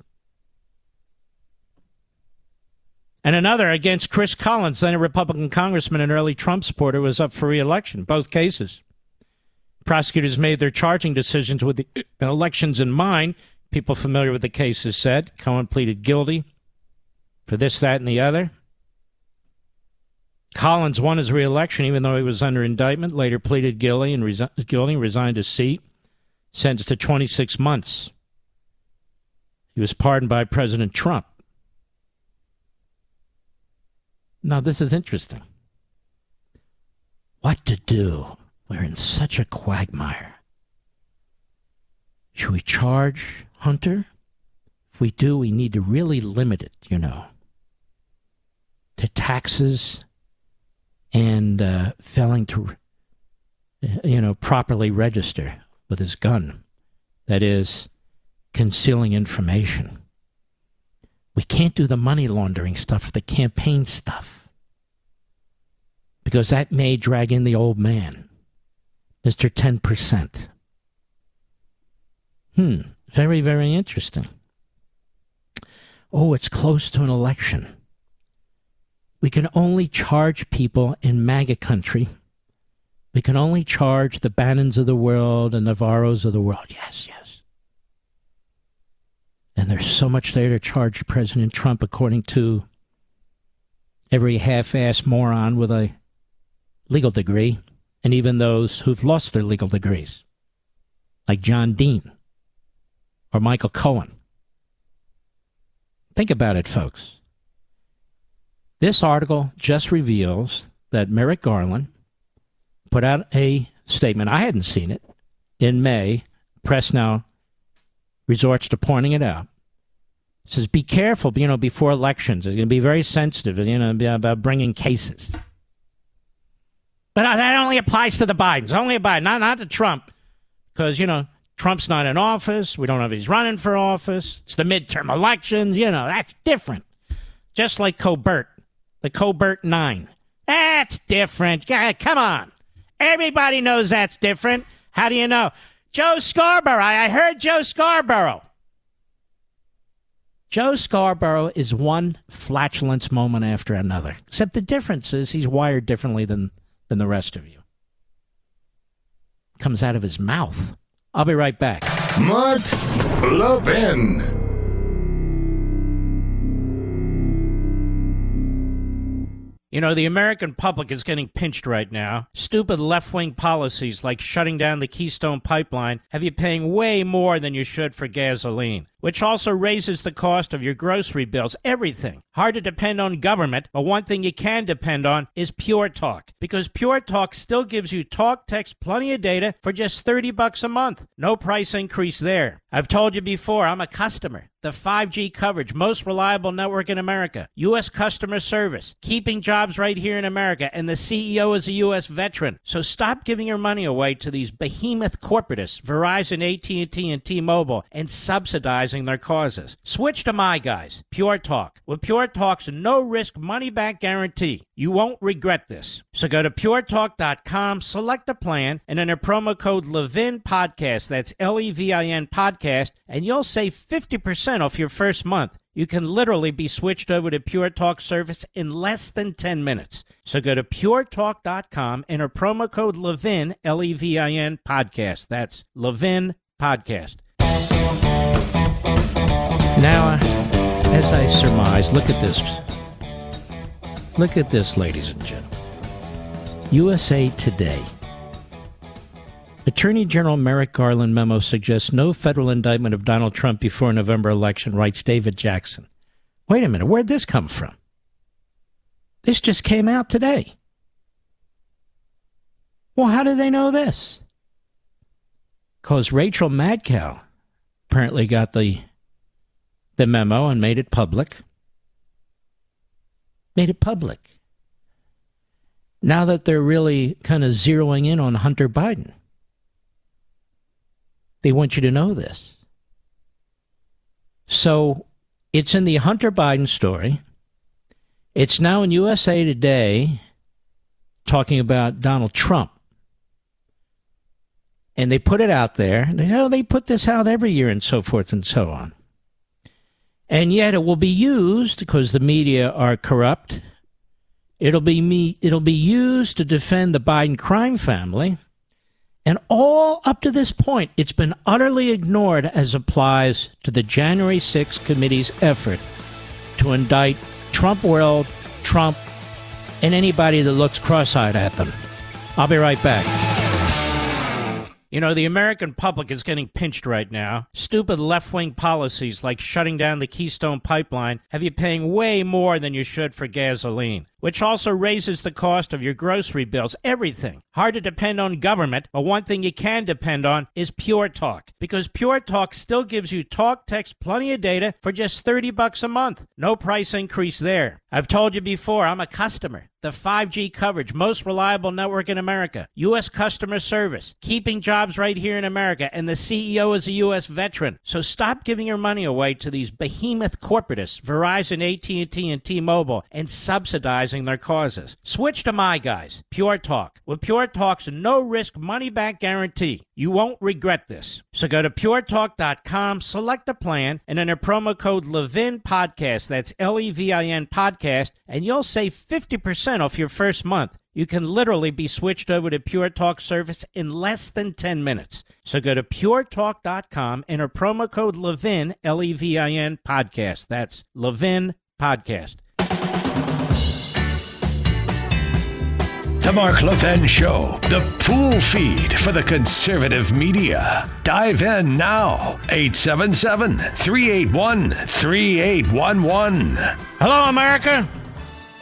And another against Chris Collins, then a Republican congressman and early Trump supporter, was up for re-election. Both cases. Prosecutors made their charging decisions with the elections in mind. People familiar with the cases said Cohen pleaded guilty for this, that, and the other. Collins won his re-election even though he was under indictment, later pleaded guilty and resi- guilty, resigned his seat, sentenced to twenty-six months. He was pardoned by President Trump. Now, this is interesting. What to do? We're in such a quagmire. Should we charge Hunter? If we do, we need to really limit it, you know, to taxes and uh, failing to, you know, properly register with his gun. That is, concealing information. We can't do the money laundering stuff, the campaign stuff, because that may drag in the old man, Mister ten percent. Hmm. Very, very interesting. Oh, it's close to an election. We can only charge people in MAGA country. We can only charge the Bannons of the world and the Navarros of the world. Yes, yes. And there's so much there to charge President Trump, according to every half-assed moron with a legal degree, and even those who've lost their legal degrees, like John Dean or Michael Cohen. Think about it, folks. This article just reveals that Merrick Garland put out a statement, I hadn't seen it, in May, press now resorts to pointing it out. It says, be careful, you know, before elections. It's going to be very sensitive, you know, about bringing cases. But that only applies to the Bidens. Only Biden, not, not to Trump. Because, you know, Trump's not in office. We don't know if he's running for office. It's the midterm elections. You know, that's different. Just like Colbert. The Colbert Nine. That's different. Come on. Everybody knows that's different. How do you know? Joe Scarborough. I heard Joe Scarborough. Joe Scarborough is one flatulence moment after another. Except the difference is he's wired differently than, than the rest of you. Comes out of his mouth. I'll be right back. Mark Levin. You know, the American public is getting pinched right now. Stupid left-wing policies like shutting down the Keystone Pipeline have you paying way more than you should for gasoline, which also raises the cost of your grocery bills, everything. Hard to depend on government, but one thing you can depend on is Pure Talk, because Pure Talk still gives you talk, text, plenty of data for just thirty bucks a month. No price increase there. I've told you before, I'm a customer. The five G coverage, most reliable network in America, U S customer service, keeping jobs right here in America, and the C E O is a U S veteran. So stop giving your money away to these behemoth corporatists, Verizon, A T and T, and T-Mobile, and subsidizing their causes. Switch to my guys, Pure Talk. With Pure Talk's no-risk money-back guarantee, you won't regret this. So go to pure talk dot com, select a plan, and enter promo code LEVIN PODCAST, that's L E V I N PODCAST, and you'll save fifty percent off your first month. You can literally be switched over to Pure Talk service in less than ten minutes. So go to pure talk dot com, enter promo code LEVIN, L E V I N, podcast. That's LEVIN podcast. Now, as I surmise, look at this. Look at this, ladies and gentlemen. U S A Today. Attorney General Merrick Garland memo suggests no federal indictment of Donald Trump before November election, writes David Jackson. Wait a minute, where'd this come from? This just came out today. Well, how do they know this? Because Rachel Maddow apparently got the the memo and made it public. Made it public. Now that they're really kind of zeroing in on Hunter Biden, they want you to know this. So it's in the Hunter Biden story. It's now in U S A Today talking about Donald Trump. And they put it out there. And they, oh, they put this out every year and so forth and so on. And yet it will be used, because the media are corrupt, it'll be me, it'll be used to defend the Biden crime family. And all up to this point, it's been utterly ignored as applies to the January sixth committee's effort to indict Trump world, Trump, and anybody that looks cross-eyed at them. I'll be right back. You know, the American public is getting pinched right now. Stupid left-wing policies like shutting down the Keystone Pipeline have you paying way more than you should for gasoline, which also raises the cost of your grocery bills, everything. Hard to depend on government, but one thing you can depend on is Pure Talk, because Pure Talk still gives you talk, text, plenty of data for just thirty bucks a month. No price increase there. I've told you before, I'm a customer. The five G coverage, most reliable network in America, U S customer service, keeping jobs right here in America, and the C E O is a U S veteran. So stop giving your money away to these behemoth corporatists, Verizon, A T and T, and T-Mobile, and subsidizing their causes. Switch to my guys, Pure Talk, with Pure Talk's no-risk money-back guarantee. You won't regret this. So go to pure talk dot com, select a plan, and enter promo code LEVIN PODCAST, that's L E V I N podcast, and you'll save fifty percent off your first month. You can literally be switched over to Pure Talk service in less than ten minutes. So go to pure talk dot com, enter promo code Levin, L E V I N podcast. That's Levin podcast. The Mark Levin Show, the pool feed for the conservative media. Dive in now, eight seven seven, three eight one, three eight one one. Hello, America.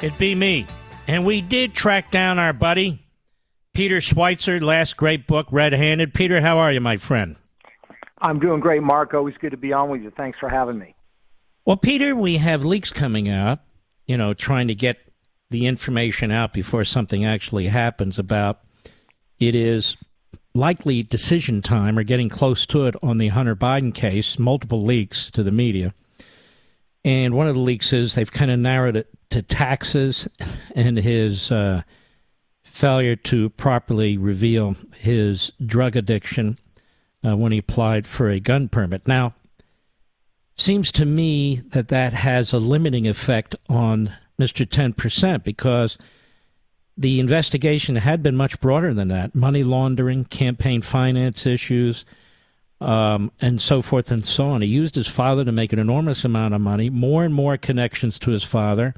It be me. And we did track down our buddy, Peter Schweitzer, last great book, Red Handed. Peter, how are you, my friend? I'm doing great, Mark. Always good to be on with you. Thanks for having me. Well, Peter, we have leaks coming out, you know, trying to get the information out before something actually happens about it is likely decision time or getting close to it on the Hunter Biden case, multiple leaks to the media. And one of the leaks is they've kind of narrowed it to taxes and his uh, failure to properly reveal his drug addiction uh, when he applied for a gun permit. Now, seems to me that that has a limiting effect on Mister ten percent, because the investigation had been much broader than that. Money laundering, campaign finance issues, Um, and so forth and so on. He used his father to make an enormous amount of money, more and more connections to his father,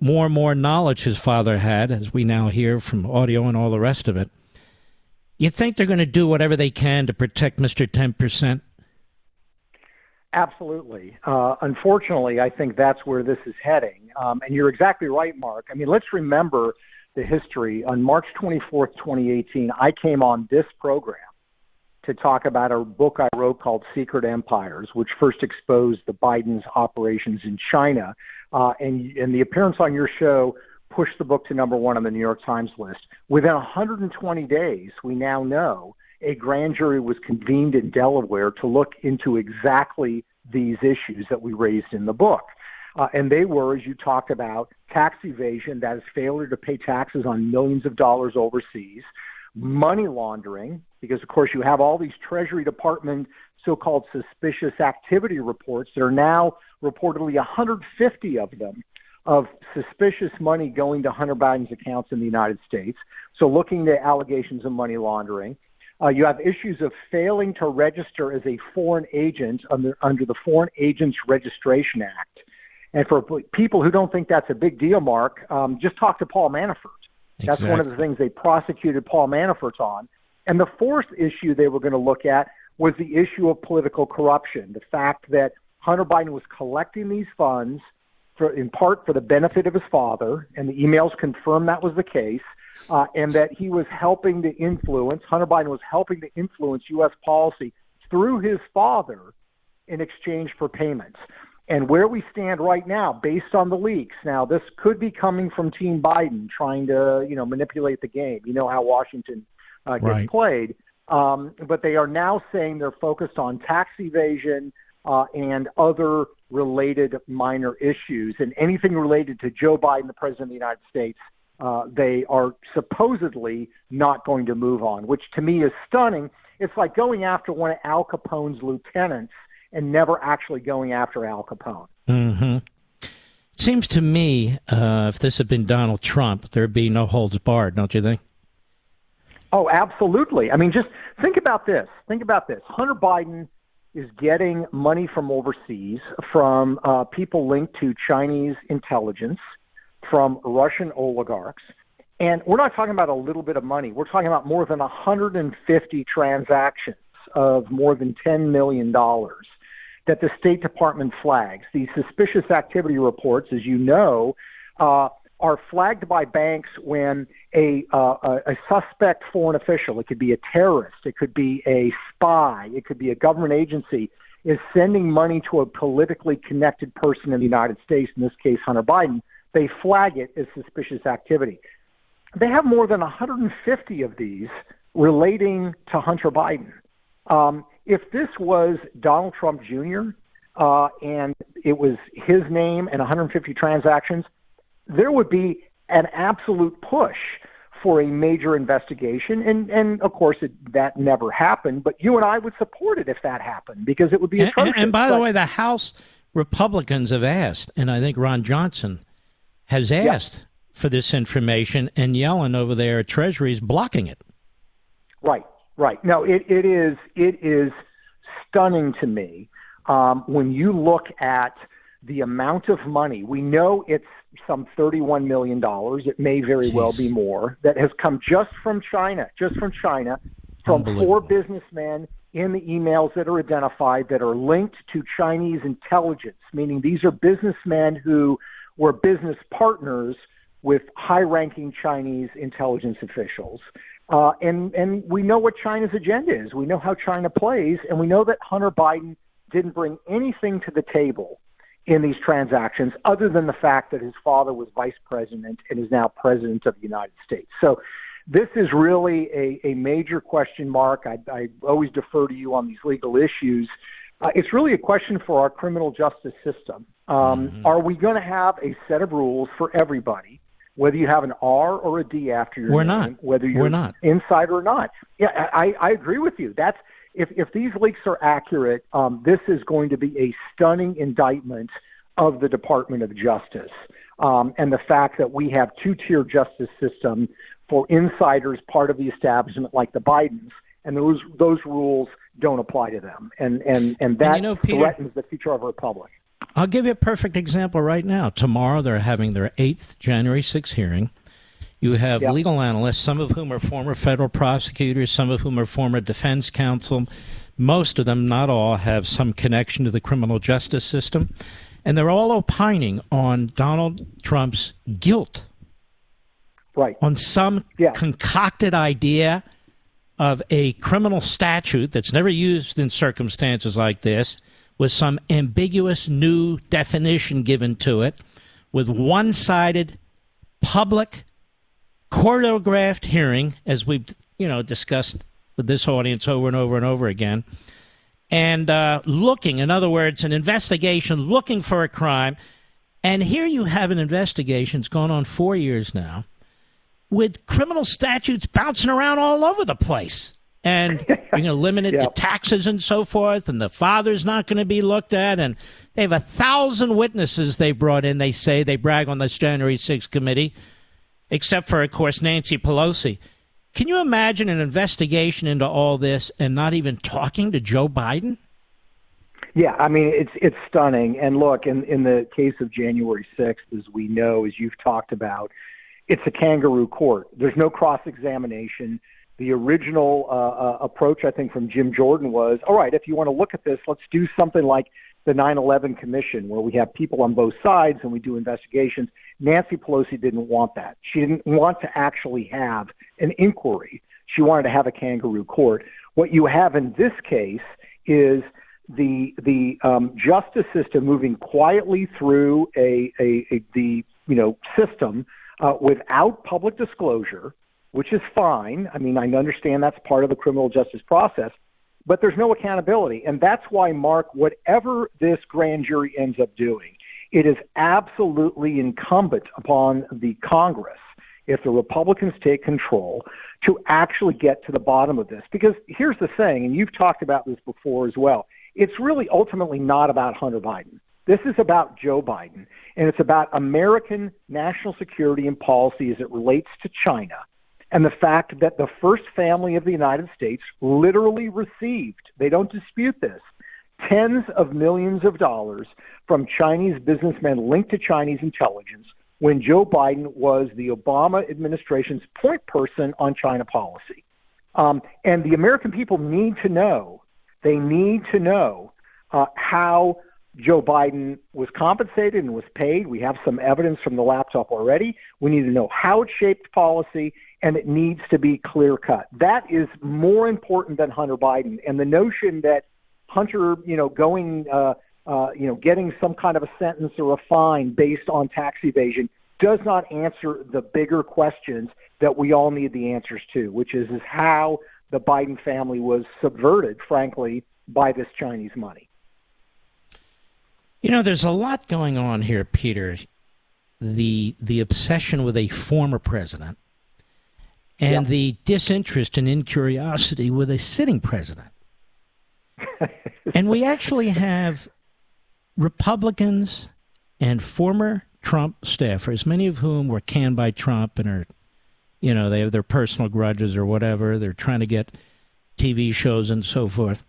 more and more knowledge his father had, as we now hear from audio and all the rest of it. You think they're going to do whatever they can to protect Mister ten percent? Absolutely. Uh, unfortunately, I think that's where this is heading. Um, and you're exactly right, Mark. I mean, let's remember the history. On March twenty-fourth, twenty eighteen, I came on this program to talk about a book I wrote called Secret Empires, which first exposed the Biden's operations in China. Uh, and, and the appearance on your show pushed the book to number one on the New York Times list. Within one hundred twenty days, we now know a grand jury was convened in Delaware to look into exactly these issues that we raised in the book. Uh, and they were, as you talked about, tax evasion, that is failure to pay taxes on millions of dollars overseas, money laundering, because, of course, you have all these Treasury Department so-called suspicious activity reports. There are now reportedly one hundred fifty of them of suspicious money going to Hunter Biden's accounts in the United States. So looking at allegations of money laundering, uh, you have issues of failing to register as a foreign agent under, under the Foreign Agents Registration Act. And for people who don't think that's a big deal, Mark, um, just talk to Paul Manafort. That's exactly one of the things they prosecuted Paul Manafort on. And the fourth issue they were going to look at was the issue of political corruption, the fact that Hunter Biden was collecting these funds for, in part for the benefit of his father, and the emails confirmed that was the case, uh, and that he was helping to influence, Hunter Biden was helping to influence U S policy through his father in exchange for payments. And where we stand right now, based on the leaks, now this could be coming from Team Biden trying to, you know, manipulate the game. You know how Washington uh, gets right. played. Um, but they are now saying they're focused on tax evasion uh, and other related minor issues. And anything related to Joe Biden, the president of the United States, uh, they are supposedly not going to move on, which to me is stunning. It's like going after one of Al Capone's lieutenants and never actually going after Al Capone. Mm-hmm. It seems to me, uh, if this had been Donald Trump, there'd be no holds barred, don't you think? Oh, absolutely. I mean, just think about this. Think about this. Hunter Biden is getting money from overseas, from uh, people linked to Chinese intelligence, from Russian oligarchs. And we're not talking about a little bit of money. We're talking about more than one hundred fifty transactions of more than ten million dollars that the State Department flags. These suspicious activity reports, as you know, uh, are flagged by banks when a, uh, a suspect foreign official, it could be a terrorist, it could be a spy, it could be a government agency, is sending money to a politically connected person in the United States, in this case Hunter Biden. They flag it as suspicious activity. They have more than one hundred fifty of these relating to Hunter Biden. Um, if this was Donald Trump Junior uh, and it was his name and one hundred fifty transactions, there would be an absolute push for a major investigation. And, and of course, it, that never happened. But you and I would support it if that happened, because it would be atrocious. And, and by but, the way, the House Republicans have asked, and I think Ron Johnson has asked yeah. for this information, and Yellen over there at Treasury is blocking it. Right. Right. No, it, it is it is stunning to me um, when you look at the amount of money. We know it's some thirty-one million dollars. It may very Jeez. well be more that has come just from China, just from China, from four businessmen in the emails that are identified that are linked to Chinese intelligence, meaning these are businessmen who were business partners with high-ranking Chinese intelligence officials. Uh, and, and we know what China's agenda is. We know how China plays, and we know that Hunter Biden didn't bring anything to the table in these transactions other than the fact that his father was vice president and is now president of the United States. So this is really a, a major question mark. I, I always defer to you on these legal issues. Uh, it's really a question for our criminal justice system. Um, mm-hmm. Are we going to have a set of rules for everybody, whether you have an R or a D after your We're name, not. whether you're We're not. inside or not? Yeah, I, I agree with you. That's if, if these leaks are accurate, um, this is going to be a stunning indictment of the Department of Justice um, and the fact that we have two-tier justice system for insiders, part of the establishment like the Bidens, and those those rules don't apply to them. And, and, and that and you know, Peter, threatens the future of our republic. I'll give you a perfect example right now. Tomorrow they're having their eighth January sixth hearing. You have yep. legal analysts, some of whom are former federal prosecutors, some of whom are former defense counsel. Most of them, not all, have some connection to the criminal justice system. And they're all opining on Donald Trump's guilt. Right. On some yeah. concocted idea of a criminal statute that's never used in circumstances like this, with some ambiguous new definition given to it, with one-sided, public, choreographed hearing, as we've, you know, discussed with this audience over and over and over again, and uh, looking, in other words, an investigation looking for a crime. And here you have an investigation that's gone on four years now, with criminal statutes bouncing around all over the place. And you're going to limit it yep. to taxes and so forth, and the father's not going to be looked at. And they have a thousand witnesses they brought in, they say. They brag on this January sixth committee, except for, of course, Nancy Pelosi. Can you imagine an investigation into all this and not even talking to Joe Biden? Yeah, I mean, it's it's stunning. And look, in, in the case of January sixth, as we know, as you've talked about, it's a kangaroo court. There's no cross-examination. The original uh, uh, approach, I think, from Jim Jordan was, all right, if you want to look at this, let's do something like the nine eleven Commission, where we have people on both sides and we do investigations. Nancy Pelosi didn't want that. She didn't want to actually have an inquiry. She wanted to have a kangaroo court. What you have in this case is the the um, justice system moving quietly through a, a, a the you know system uh, without public disclosure, which is fine. I mean, I understand that's part of the criminal justice process, but there's no accountability. And that's why, Mark, whatever this grand jury ends up doing, it is absolutely incumbent upon the Congress, if the Republicans take control, to actually get to the bottom of this. Because here's the thing, and you've talked about this before as well, it's really ultimately not about Hunter Biden. This is about Joe Biden, and it's about American national security and policy as it relates to China, and the fact that the first family of the United States literally received, they don't dispute this, tens of millions of dollars from Chinese businessmen linked to Chinese intelligence when Joe Biden was the Obama administration's point person on China policy. Um, and the American people need to know, they need to know uh, how Joe Biden was compensated and was paid. We have some evidence from the laptop already. We need to know how it shaped policy, and it needs to be clear-cut. That is more important than Hunter Biden. And the notion that Hunter, you know, going, uh, uh, you know, getting some kind of a sentence or a fine based on tax evasion does not answer the bigger questions that we all need the answers to, which is, is how the Biden family was subverted, frankly, by this Chinese money. You know, there's a lot going on here, Peter. The the obsession with a former president, and yep, the disinterest and incuriosity with a sitting president. And we actually have Republicans and former Trump staffers, many of whom were canned by Trump and are, you know, they have their personal grudges or whatever. They're trying to get T V shows and so forth.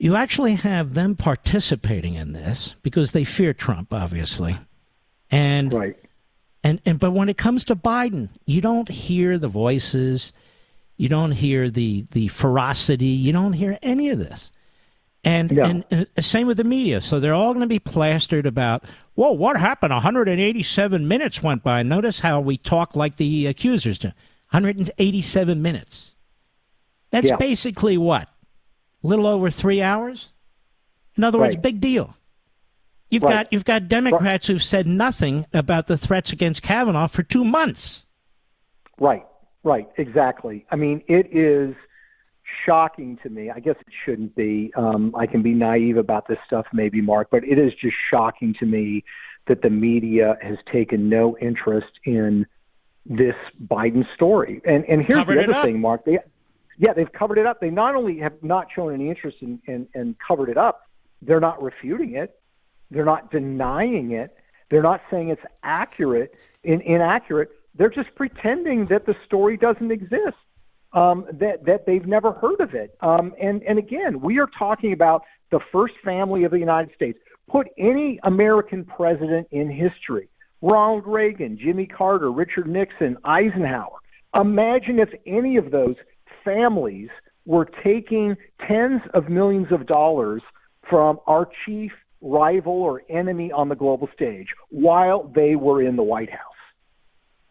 You actually have them participating in this because they fear Trump, obviously. And right. And and but when it comes to Biden, you don't hear the voices, you don't hear the, the ferocity, you don't hear any of this. And, yeah. and and same with the media. So they're all going to be plastered about, whoa, what happened? one hundred eighty-seven minutes went by. Notice how we talk like the accusers do. one hundred eighty-seven minutes. That's yeah. basically what? A little over three hours? In other right. words, big deal. You've right. got you've got Democrats who've said nothing about the threats against Kavanaugh for two months. Right, right, exactly. I mean, it is shocking to me. I guess it shouldn't be. Um, I can be naive about this stuff maybe, Mark, but it is just shocking to me that the media has taken no interest in this Biden story. And and here's covered the other thing, Mark. They, yeah, they've covered it up. They not only have not shown any interest in, in, and covered it up, they're not refuting it. They're not denying it. They're not saying it's accurate and inaccurate. They're just pretending that the story doesn't exist, um, that that they've never heard of it. Um, and, and again, we are talking about the first family of the United States. Put any American president in history, Ronald Reagan, Jimmy Carter, Richard Nixon, Eisenhower. Imagine if any of those families were taking tens of millions of dollars from our chief rival or enemy on the global stage while they were in the White House.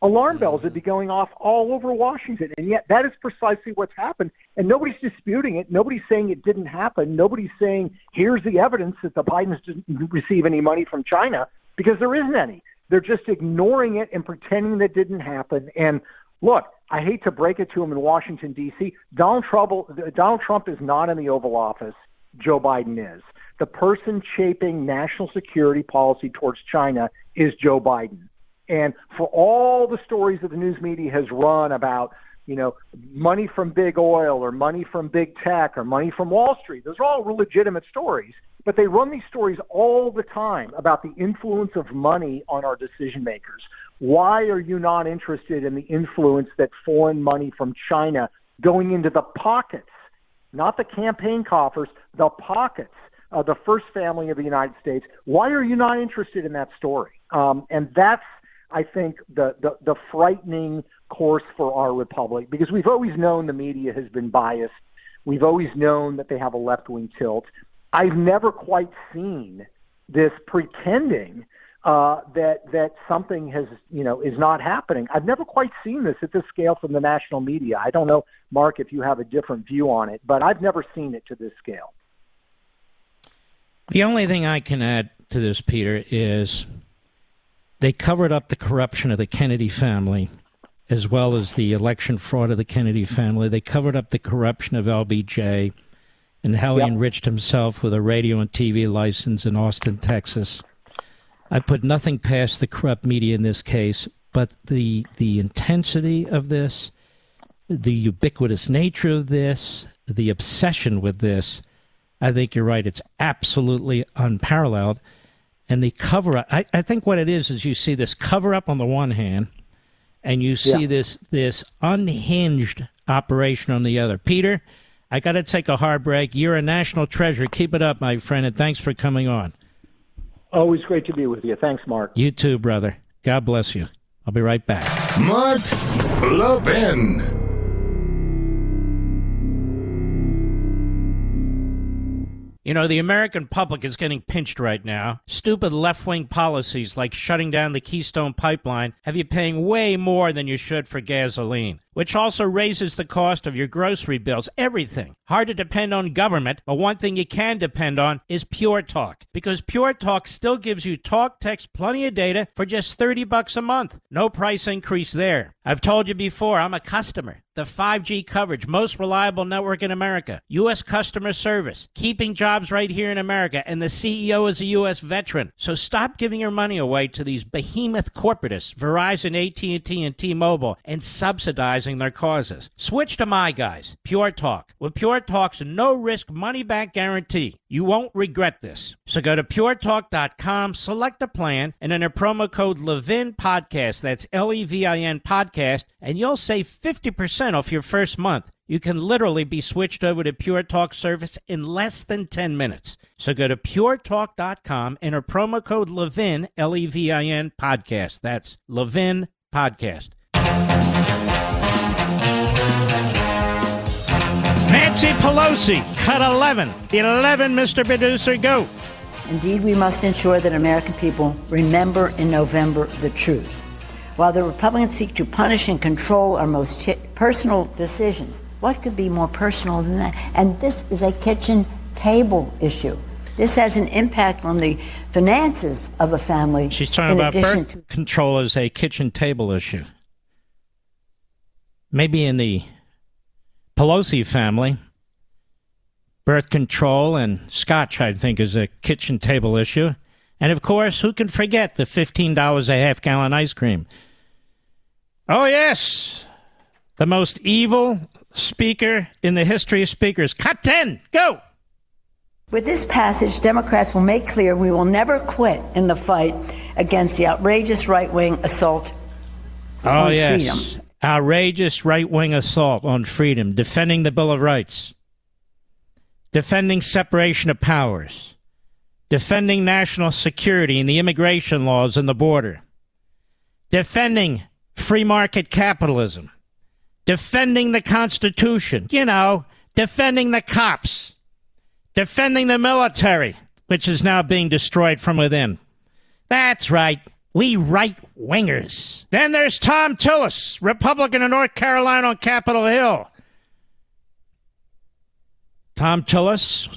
Alarm bells would be going off all over Washington, and yet that is precisely what's happened, and nobody's disputing it. Nobody's saying it didn't happen. Nobody's saying, here's the evidence that the Bidens didn't receive any money from China, because there isn't any. They're just ignoring it and pretending that didn't happen. And look, I hate to break it to them in Washington, D C, Donald Trump is not in the Oval Office. Joe Biden is. The person shaping national security policy towards China is Joe Biden. And for all the stories that the news media has run about, you know, money from big oil or money from big tech or money from Wall Street, those are all legitimate stories. But they run these stories all the time about the influence of money on our decision makers. Why are you not interested in the influence that foreign money from China going into the pockets, not the campaign coffers, the pockets of the first family of the United States? Why are you not interested in that story? Um, and that's, I think, the, the, the frightening course for our republic, because we've always known the media has been biased. We've always known that they have a left-wing tilt. I've never quite seen this pretending uh, that that something has, you know, is not happening. I've never quite seen this at this scale from the national media. I don't know, Mark, if you have a different view on it, but I've never seen it to this scale. The only thing I can add to this, Peter, is they covered up the corruption of the Kennedy family, as well as the election fraud of the Kennedy family. They covered up the corruption of L B J and how yep. he enriched himself with a radio and T V license in Austin, Texas. I put nothing past the corrupt media in this case, but the the intensity of this, the ubiquitous nature of this, the obsession with this, I think you're right. It's absolutely unparalleled. And the cover-up, I, I think what it is, is you see this cover-up on the one hand, and you see yeah. this this unhinged operation on the other. Peter, I got to take a hard break. You're a national treasure. Keep it up, my friend, and thanks for coming on. Always great to be with you. Thanks, Mark. You too, brother. God bless you. I'll be right back. Mark Levin. You know, the American public is getting pinched right now. Stupid left-wing policies like shutting down the Keystone Pipeline have you paying way more than you should for gasoline, which also raises the cost of your grocery bills, everything. Hard to depend on government, but one thing you can depend on is Pure Talk, because Pure Talk still gives you talk, text, plenty of data for just thirty bucks a month. No price increase there. I've told you before, I'm a customer. The five G coverage, most reliable network in America, U S customer service, keeping jobs right here in America, and the C E O is a U S veteran. So stop giving your money away to these behemoth corporatists, Verizon, A T and T, and T-Mobile, and subsidizing their causes. Switch to my guys, Pure Talk. With Pure Talk's no-risk money-back guarantee, you won't regret this. So go to pure talk dot com, select a plan, and enter promo code Levin Podcast, that's L E V I N Podcast, and you'll save fifty percent off your first month. You can literally be switched over to Pure Talk service in less than ten minutes. So go to pure talk dot com, enter promo code Levin, L E V I N Podcast. That's Levin Podcast. Nancy Pelosi, cut eleven. eleven, Mister Producer, go. Indeed, we must ensure that American people remember in November the truth. While the Republicans seek to punish and control our most ch- personal decisions, what could be more personal than that? And this is a kitchen table issue. This has an impact on the finances of a family. She's talking about birth to- control as a kitchen table issue. Maybe in the Pelosi family, birth control and scotch, I think, is a kitchen table issue. And, of course, who can forget the fifteen dollars a half-gallon ice cream? Oh, yes. The most evil speaker in the history of speakers. Cut ten. Go. With this passage, Democrats will make clear we will never quit in the fight against the outrageous right-wing assault oh, on yes. freedom. Outrageous right-wing assault on freedom. Defending the Bill of Rights. Defending separation of powers. Defending national security and the immigration laws and the border. Defending free market capitalism. Defending the Constitution, you know, defending the cops, defending the military, which is now being destroyed from within. That's right, we right-wingers. Then there's Tom Tillis, Republican of North Carolina on Capitol Hill. Tom Tillis,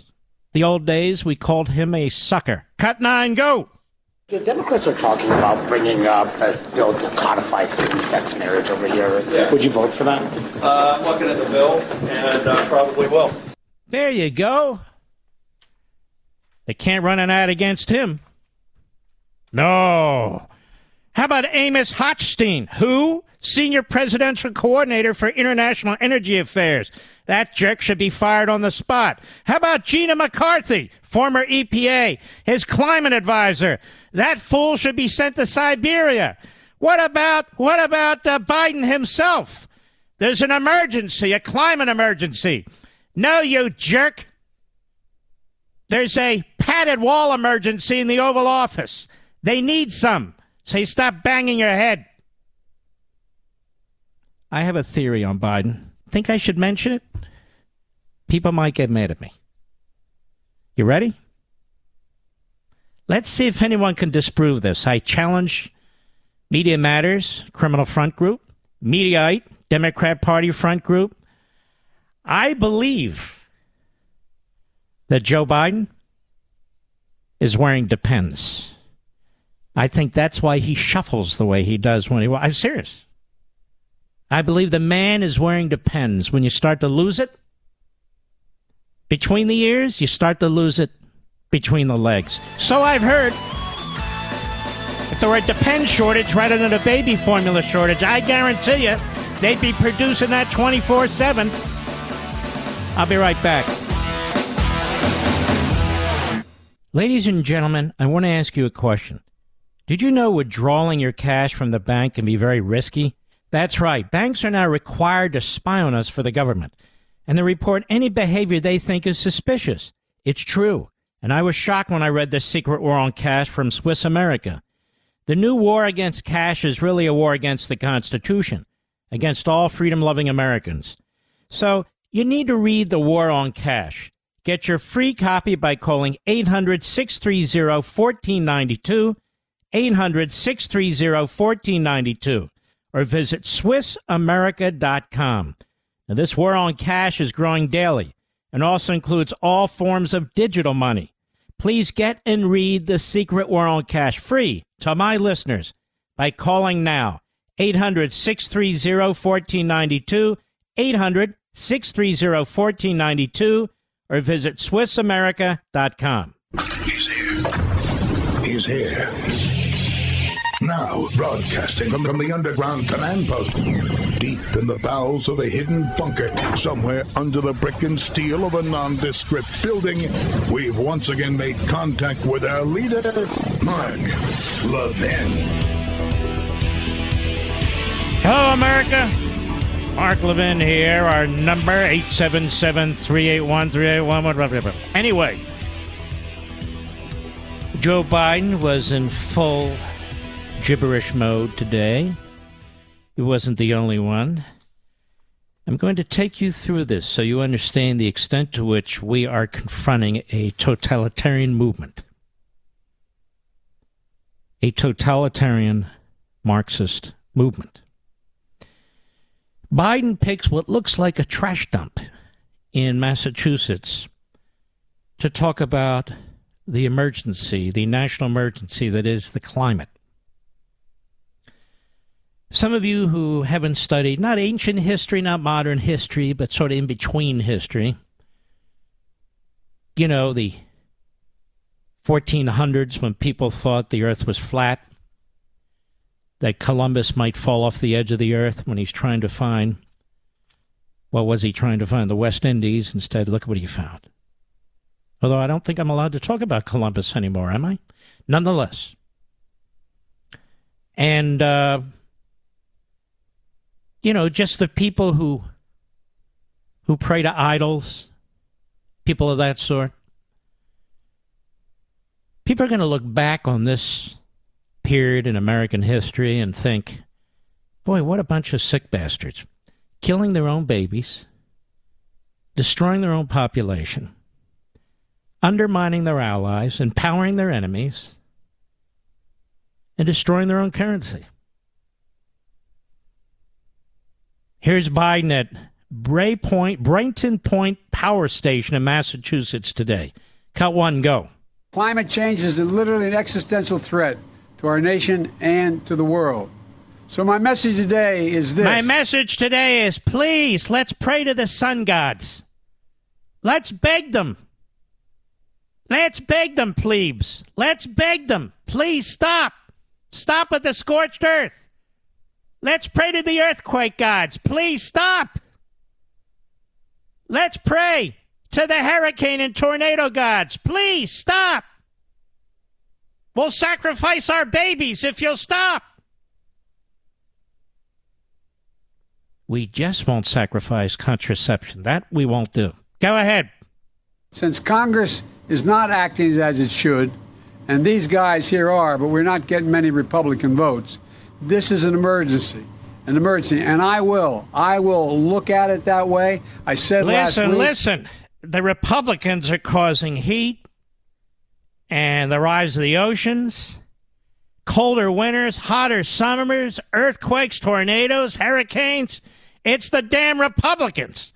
the old days, we called him a sucker. Cut nine, go. The Democrats are talking about bringing up a bill to codify same-sex marriage over here. Yeah. Would you vote for that? Uh, I'm looking at the bill, and uh, probably will. There you go. They can't run an ad against him. No. How about Amos Hochstein, who? Senior presidential coordinator for international energy affairs. That jerk should be fired on the spot. How about Gina McCarthy, former E P A, his climate advisor? That fool should be sent to Siberia. What about, what about uh, Biden himself? There's an emergency, a climate emergency. No, you jerk. There's a padded wall emergency in the Oval Office. They need some. Say, stop banging your head. I have a theory on Biden. Think I should mention it? People might get mad at me. You ready? Let's see if anyone can disprove this. I challenge Media Matters, criminal front group, Mediaite, Democrat Party front group. I believe that Joe Biden is wearing Depends. I think that's why he shuffles the way he does when he... I'm serious. I believe the man is wearing Depends. When you start to lose it between the ears, you start to lose it between the legs. So I've heard. If there were a Depends shortage rather than a baby formula shortage, I guarantee you they'd be producing that twenty-four seven. I'll be right back. Ladies and gentlemen, I want to ask you a question. Did you know withdrawing your cash from the bank can be very risky? That's right. Banks are now required to spy on us for the government, and they report any behavior they think is suspicious. It's true. And I was shocked when I read The Secret War on Cash from Swiss America. The new war against cash is really a war against the Constitution, against all freedom-loving Americans. So you need to read The War on Cash. Get your free copy by calling eight hundred, six three zero, one four nine two, eight hundred, six three zero, one four nine two, or visit Swiss America dot com. Now, this war on cash is growing daily and also includes all forms of digital money. Please get and read The Secret War on Cash free to my listeners by calling now, eight hundred, six three zero, one four nine two, eight hundred, six three zero, one four nine two, or visit Swiss America dot com. He's here. He's here. Now broadcasting from the underground command post, deep in the bowels of a hidden bunker, somewhere under the brick and steel of a nondescript building, we've once again made contact with our leader, Mark Levin. Hello, America. Mark Levin here. Our number, eight seven seven, three eight one, three eight one one. Anyway, Joe Biden was in full gibberish mode today. He wasn't the only one. I'm going to take you through this so you understand the extent to which we are confronting a totalitarian movement. A totalitarian Marxist movement. Biden picks what looks like a trash dump in Massachusetts to talk about the emergency, the national emergency that is the climate. Some of you who haven't studied, not ancient history, not modern history, but sort of in between history, you know, the fourteen hundreds when people thought the earth was flat, that Columbus might fall off the edge of the earth when he's trying to find, what was he trying to find? The West Indies. Instead, look what he found. Although I don't think I'm allowed to talk about Columbus anymore, am I? Nonetheless. And, uh... you know, just the people who who pray to idols, people of that sort. People are going to look back on this period in American history and think, boy, what a bunch of sick bastards. Killing their own babies, destroying their own population, undermining their allies, empowering their enemies, and destroying their own currency. Here's Biden at Bray Point, Brighton Point Power Station in Massachusetts today. Cut one, go. Climate change is literally an existential threat to our nation and to the world. So my message today is this. My message today is, please, let's pray to the sun gods. Let's beg them. Let's beg them, plebes. Let's beg them. Please stop. Stop with the scorched earth. Let's pray to the earthquake gods. Please stop. Let's pray to the hurricane and tornado gods. Please stop. We'll sacrifice our babies if you'll stop. We just won't sacrifice contraception. That we won't do. Go ahead. Since Congress is not acting as it should, and these guys here are, but we're not getting many Republican votes, this is an emergency, an emergency, and I will, I will look at it that way. I said last week. Listen, listen, the Republicans are causing heat and the rise of the oceans, colder winters, hotter summers, earthquakes, tornadoes, hurricanes. It's the damn Republicans.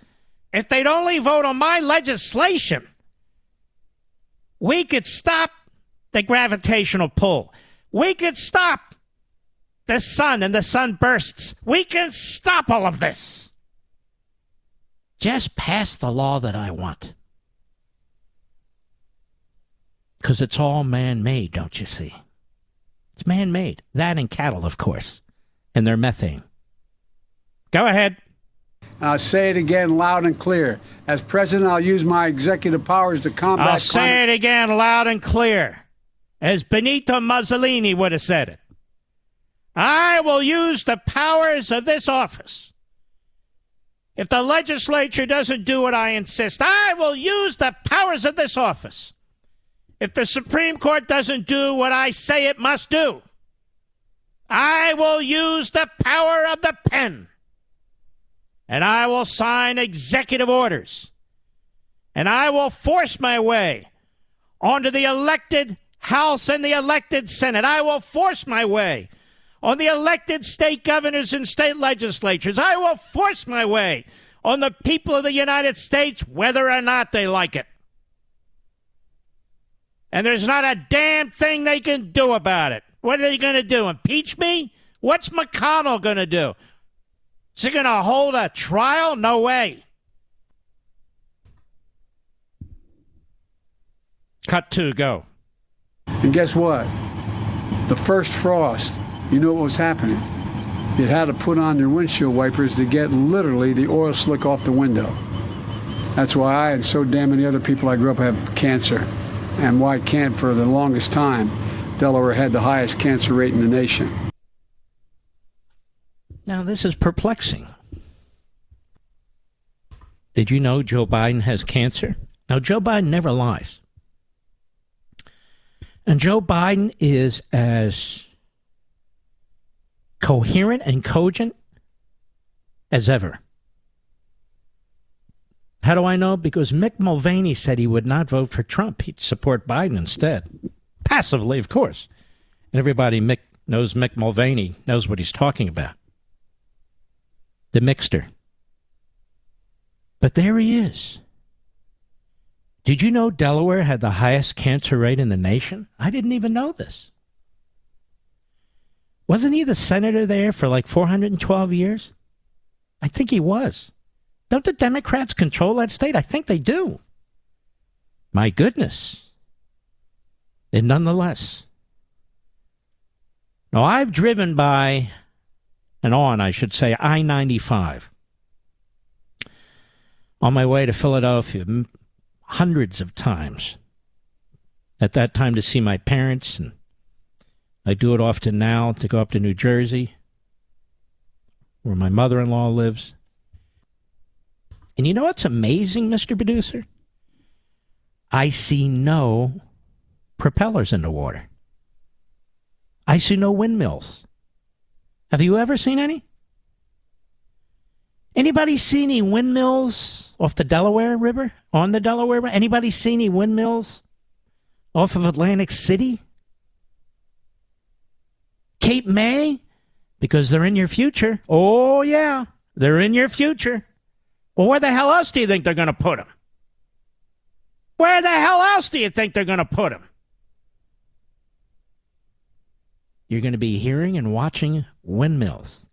If they'd only vote on my legislation, we could stop the gravitational pull. We could stop the sun and the sun bursts. We can stop all of this. Just pass the law that I want. Because it's all man-made, don't you see? It's man-made. That and cattle, of course, and their methane. Go ahead. I'll say it again loud and clear. As president, I'll use my executive powers to combat... I'll say climate- it again loud and clear. As Benito Mussolini would have said it. I will use the powers of this office. If the legislature doesn't do what I insist, I will use the powers of this office. If the Supreme Court doesn't do what I say it must do, I will use the power of the pen. And I will sign executive orders. And I will force my way onto the elected House and the elected Senate. I will force my way on the elected state governors and state legislatures. I will force my way on the people of the United States, whether or not they like it. And there's not a damn thing they can do about it. What are they going to do, impeach me? What's McConnell going to do? Is he going to hold a trial? No way. Cut two, go. And guess what? The first frost, you know what was happening. You had to put on your windshield wipers to get literally the oil slick off the window. That's why I and so damn many other people I grew up have cancer, and why can't for the longest time Delaware had the highest cancer rate in the nation. Now, this is perplexing. Did you know Joe Biden has cancer? Now, Joe Biden never lies. And Joe Biden is as coherent and cogent as ever. How do I know? Because Mick Mulvaney said he would not vote for Trump. He'd support Biden instead. Passively, of course. And everybody Mick knows Mick Mulvaney knows what he's talking about. The mixter. But there he is. Did you know Delaware had the highest cancer rate in the nation? I didn't even know this. Wasn't he the senator there for like four hundred twelve years? I think he was. Don't the Democrats control that state? I think they do. My goodness. And nonetheless. Now, I've driven by... and on, I should say, I ninety-five. On my way to Philadelphia, hundreds of times. At that time to see my parents, and I do it often now to go up to New Jersey, where my mother-in-law lives. And you know what's amazing, Mister Producer? I see no propellers in the water. I see no windmills. Have you ever seen any? Anybody see any windmills off the Delaware River? On the Delaware River? Anybody see any windmills off of Atlantic City? Cape May? Because they're in your future. Oh, yeah. They're in your future. Well, where the hell else do you think they're going to put them? Where the hell else do you think they're going to put them? You're going to be hearing and watching windmills.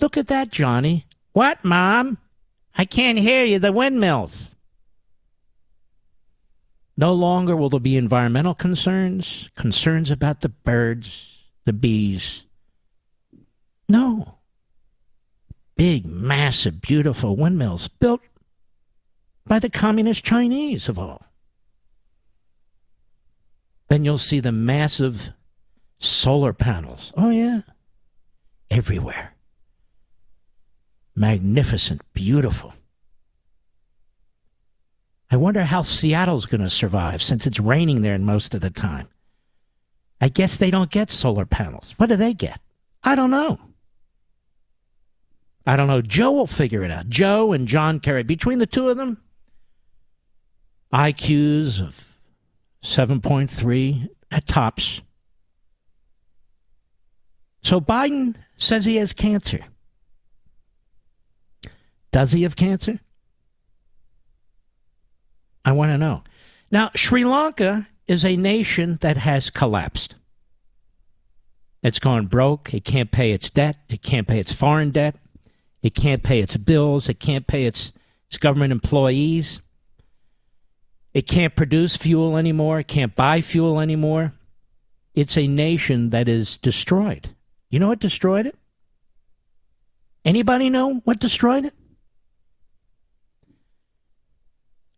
Look at that, Johnny. What, Mom? I can't hear you. The windmills. No longer will there be environmental concerns, concerns about the birds, the bees. No. Big, massive, beautiful windmills built by the communist Chinese of all. Then you'll see the massive solar panels. Oh, yeah. Everywhere. Magnificent, beautiful. I wonder how Seattle's going to survive since it's raining there most of the time. I guess they don't get solar panels. What do they get? I don't know. I don't know. Joe will figure it out. Joe and John Kerry. Between the two of them, I Qs of seven point three at tops. So Biden says he has cancer. Does he have cancer? I want to know. Now, Sri Lanka is a nation that has collapsed. It's gone broke. It can't pay its debt. It can't pay its foreign debt. It can't pay its bills. It can't pay its, its government employees. It can't produce fuel anymore. It can't buy fuel anymore. It's a nation that is destroyed. You know what destroyed it? Anybody know what destroyed it?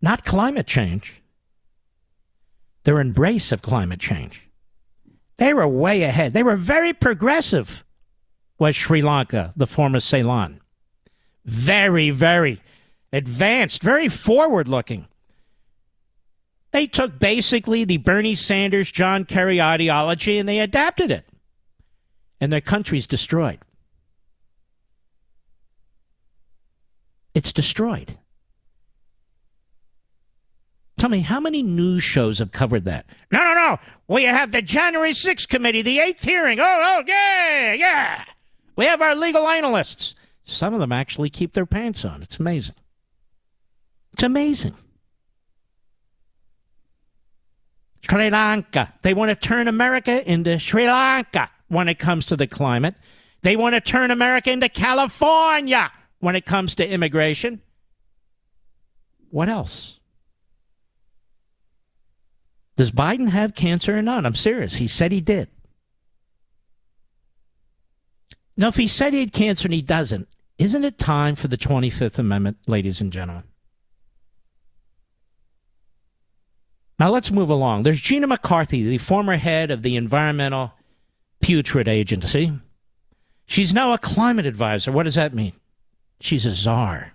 Not climate change. Their embrace of climate change. They were way ahead. They were very progressive, was Sri Lanka, the former Ceylon. Very, very advanced, very forward-looking. They took basically the Bernie Sanders, John Kerry ideology, and they adapted it. And their country's destroyed. It's destroyed. Tell me, how many news shows have covered that? No, no, no. We have the January sixth committee, the eighth hearing. Oh, oh, yeah, yeah. We have our legal analysts. Some of them actually keep their pants on. It's amazing. It's amazing. Sri Lanka. They want to turn America into Sri Lanka when it comes to the climate. They want to turn America into California when it comes to immigration. What else? Does Biden have cancer or not? I'm serious. He said he did. Now, if he said he had cancer and he doesn't, isn't it time for the twenty-fifth Amendment, ladies and gentlemen? Now, let's move along. There's Gina McCarthy, the former head of the Environmental Putrid Agency. She's now a climate advisor. What does that mean? She's a czar.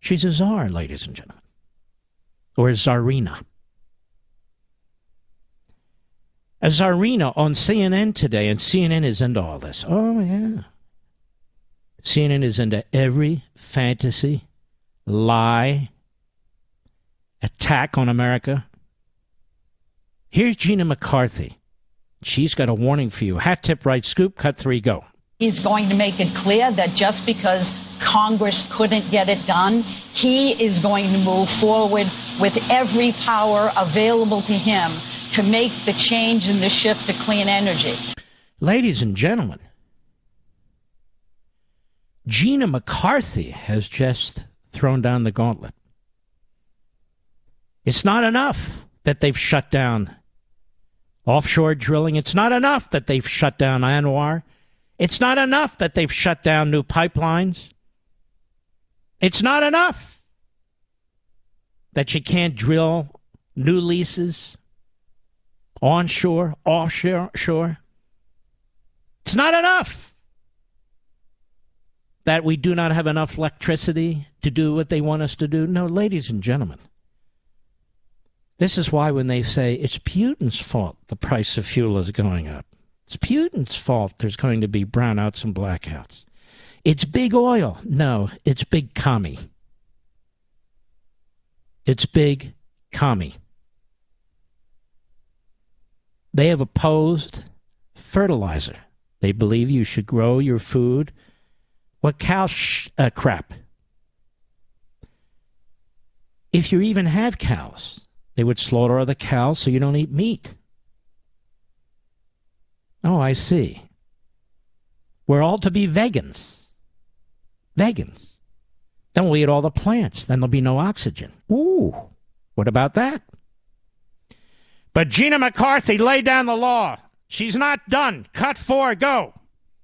She's a czar, ladies and gentlemen. Or a czarina. A czarina on C N N today, and C N N is into all this. Oh, yeah. C N N is into every fantasy, lie, attack on America. Here's Gina McCarthy. She's got a warning for you. Hat tip, right scoop, cut three, go. He's going to make it clear that just because Congress couldn't get it done, he is going to move forward with every power available to him to make the change and the shift to clean energy. Ladies and gentlemen, Gina McCarthy has just thrown down the gauntlet. It's not enough that they've shut down offshore drilling. It's not enough that they've shut down Anwar. It's not enough that they've shut down new pipelines. It's not enough that you can't drill new leases onshore, offshore. Shore. It's not enough that we do not have enough electricity to do what they want us to do. No, ladies and gentlemen, this is why when they say it's Putin's fault the price of fuel is going up. It's Putin's fault there's going to be brownouts and blackouts. It's big oil. No, it's big commie. It's big commie. They have opposed fertilizer. They believe you should grow your food. What cow sh- uh, crap? If you even have cows, they would slaughter other cows so you don't eat meat. Oh, I see. We're all to be vegans. Vegans. Then we'll eat all the plants. Then there'll be no oxygen. Ooh, what about that? But Gina McCarthy laid down the law. She's not done. Cut four, go.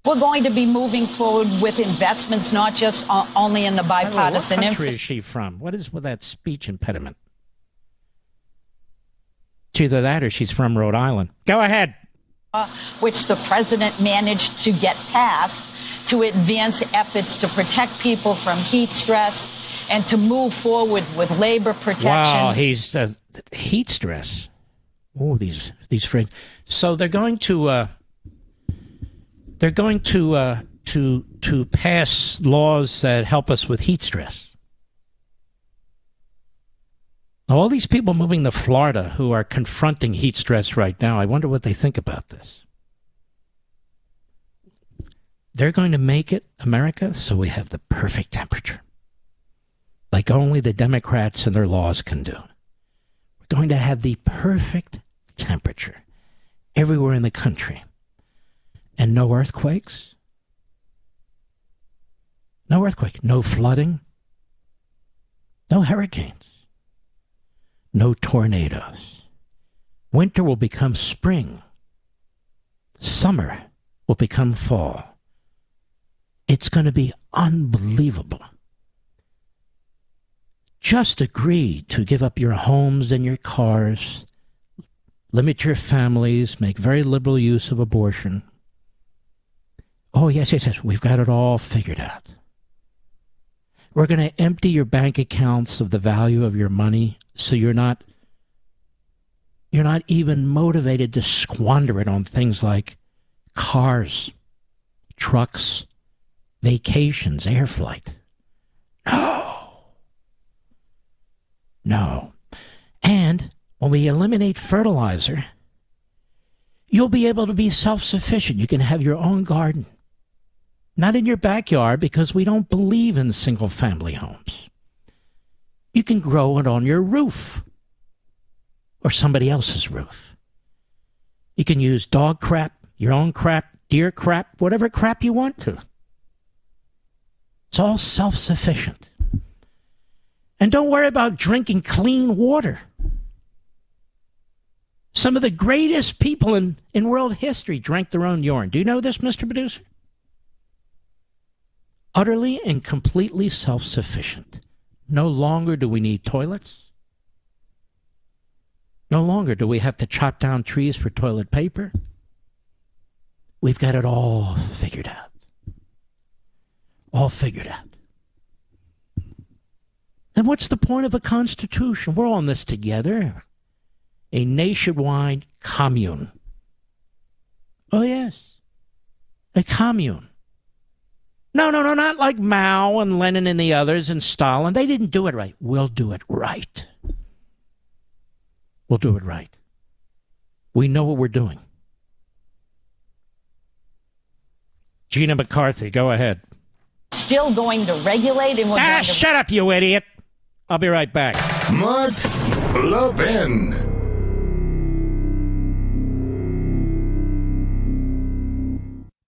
We're going to be moving forward with investments, not just uh, only in the bipartisan... What country inf- is she from? What is with that speech impediment? It's either that or she's from Rhode Island. Go ahead. Uh, which the president managed to get passed to advance efforts to protect people from heat stress and to move forward with labor protections. Wow, he's uh, heat stress. Oh, these these phrases. So they're going to uh, they're going to uh, to to pass laws that help us with heat stress. All these people moving to Florida who are confronting heat stress right now, I wonder what they think about this. They're going to make it, America, so we have the perfect temperature. Like only the Democrats and their laws can do. We're going to have the perfect temperature everywhere in the country. And no earthquakes. No earthquake, no flooding, no hurricanes, no tornadoes. Winter will become spring. Summer will become fall. It's going to be unbelievable. Just agree to give up your homes and your cars, limit your families, make very liberal use of abortion. Oh, yes, yes, yes, we've got it all figured out. We're going to empty your bank accounts of the value of your money so you're not you're not even motivated to squander it on things like cars, trucks, vacations, air flight. No. No. And when we eliminate fertilizer, you'll be able to be self-sufficient. You can have your own garden. Not in your backyard, because we don't believe in single-family homes. You can grow it on your roof or somebody else's roof. You can use dog crap, your own crap, deer crap, whatever crap you want to. It's all self-sufficient. And don't worry about drinking clean water. Some of the greatest people in, in world history drank their own urine. Do you know this, Mister Producer? Utterly and completely self-sufficient. No longer do we need toilets. No longer do we have to chop down trees for toilet paper. We've got it all figured out. All figured out. Then what's the point of a constitution? We're all in this together. A nationwide commune. Oh, yes. A commune. No, no, no, not like Mao and Lenin and the others and Stalin. They didn't do it right. We'll do it right. We'll do it right. We know what we're doing. Gina McCarthy, go ahead. Still going to regulate and we're ah, going to... shut up, you idiot. I'll be right back. Mark Levin.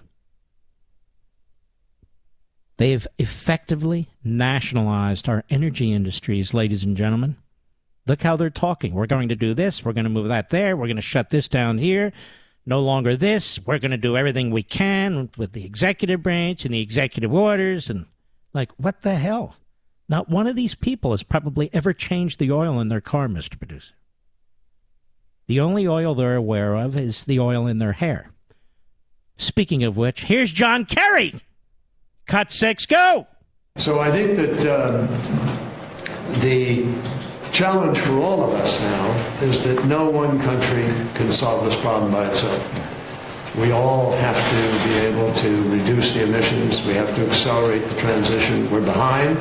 They have effectively nationalized our energy industries, ladies and gentlemen. Look how they're talking. We're going to do this. We're going to move that there. We're going to shut this down here. No longer this. We're going to do everything we can with the executive branch and the executive orders. And like, what the hell? Not one of these people has probably ever changed the oil in their car, Mister Producer. The only oil they're aware of is the oil in their hair. Speaking of which, here's John Kerry. Cut six, go. So I think that um, the... challenge for all of us now is that no one country can solve this problem by itself. We all have to be able to reduce the emissions. We have to accelerate the transition. We're behind.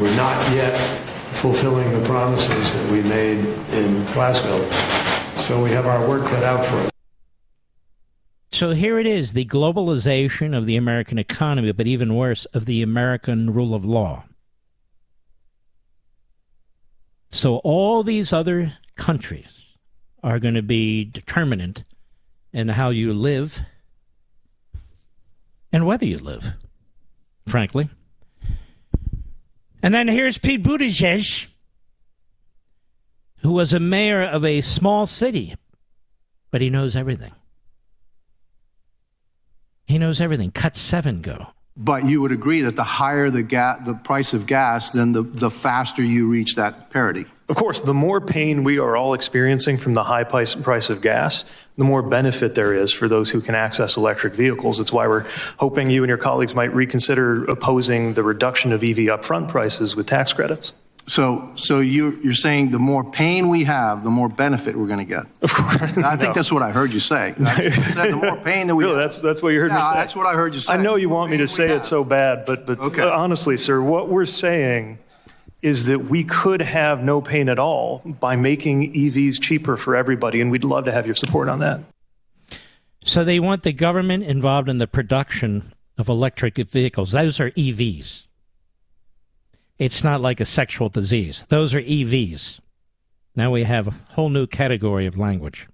We're not yet fulfilling the promises that we made in Glasgow. So we have our work cut out for us. So here it is, the globalization of the American economy, but even worse, of the American rule of law. So all these other countries are going to be determinant in how you live and whether you live, frankly. And then here's Pete Buttigieg, who was a mayor of a small city, but he knows everything. He knows everything. Cut seven, go. But you would agree that the higher the ga- the price of gas, then the, the faster you reach that parity. Of course, the more pain we are all experiencing from the high price, price of gas, the more benefit there is for those who can access electric vehicles. It's why we're hoping you and your colleagues might reconsider opposing the reduction of E V upfront prices with tax credits. So, so you're, you're saying the more pain we have, the more benefit we're going to get. Of course. I think no. that's what I heard you say. I said the more pain that we no, have. That's, that's what you heard yeah, me say. That's what I heard you say. I know you want me to say have. it so bad, but, but okay. honestly, sir, what we're saying is that we could have no pain at all by making E Vs cheaper for everybody, and we'd love to have your support on that. So they want the government involved in the production of electric vehicles. Those are E Vs. It's not like a sexual disease. Those are E Vs. Now we have a whole new category of language.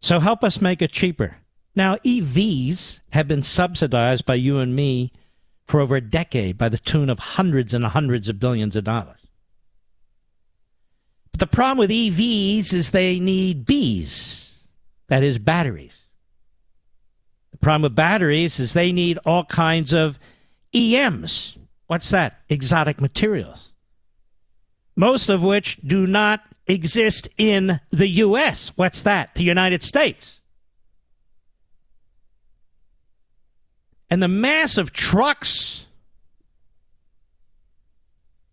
So help us make it cheaper. Now, E Vs have been subsidized by you and me for over a decade by the tune of hundreds and hundreds of billions of dollars. But the problem with E Vs is they need Bs, that is, batteries. The problem with batteries is they need all kinds of E Ms. What's that? Exotic materials. Most of which do not exist in the U S. What's that? The United States. And the massive trucks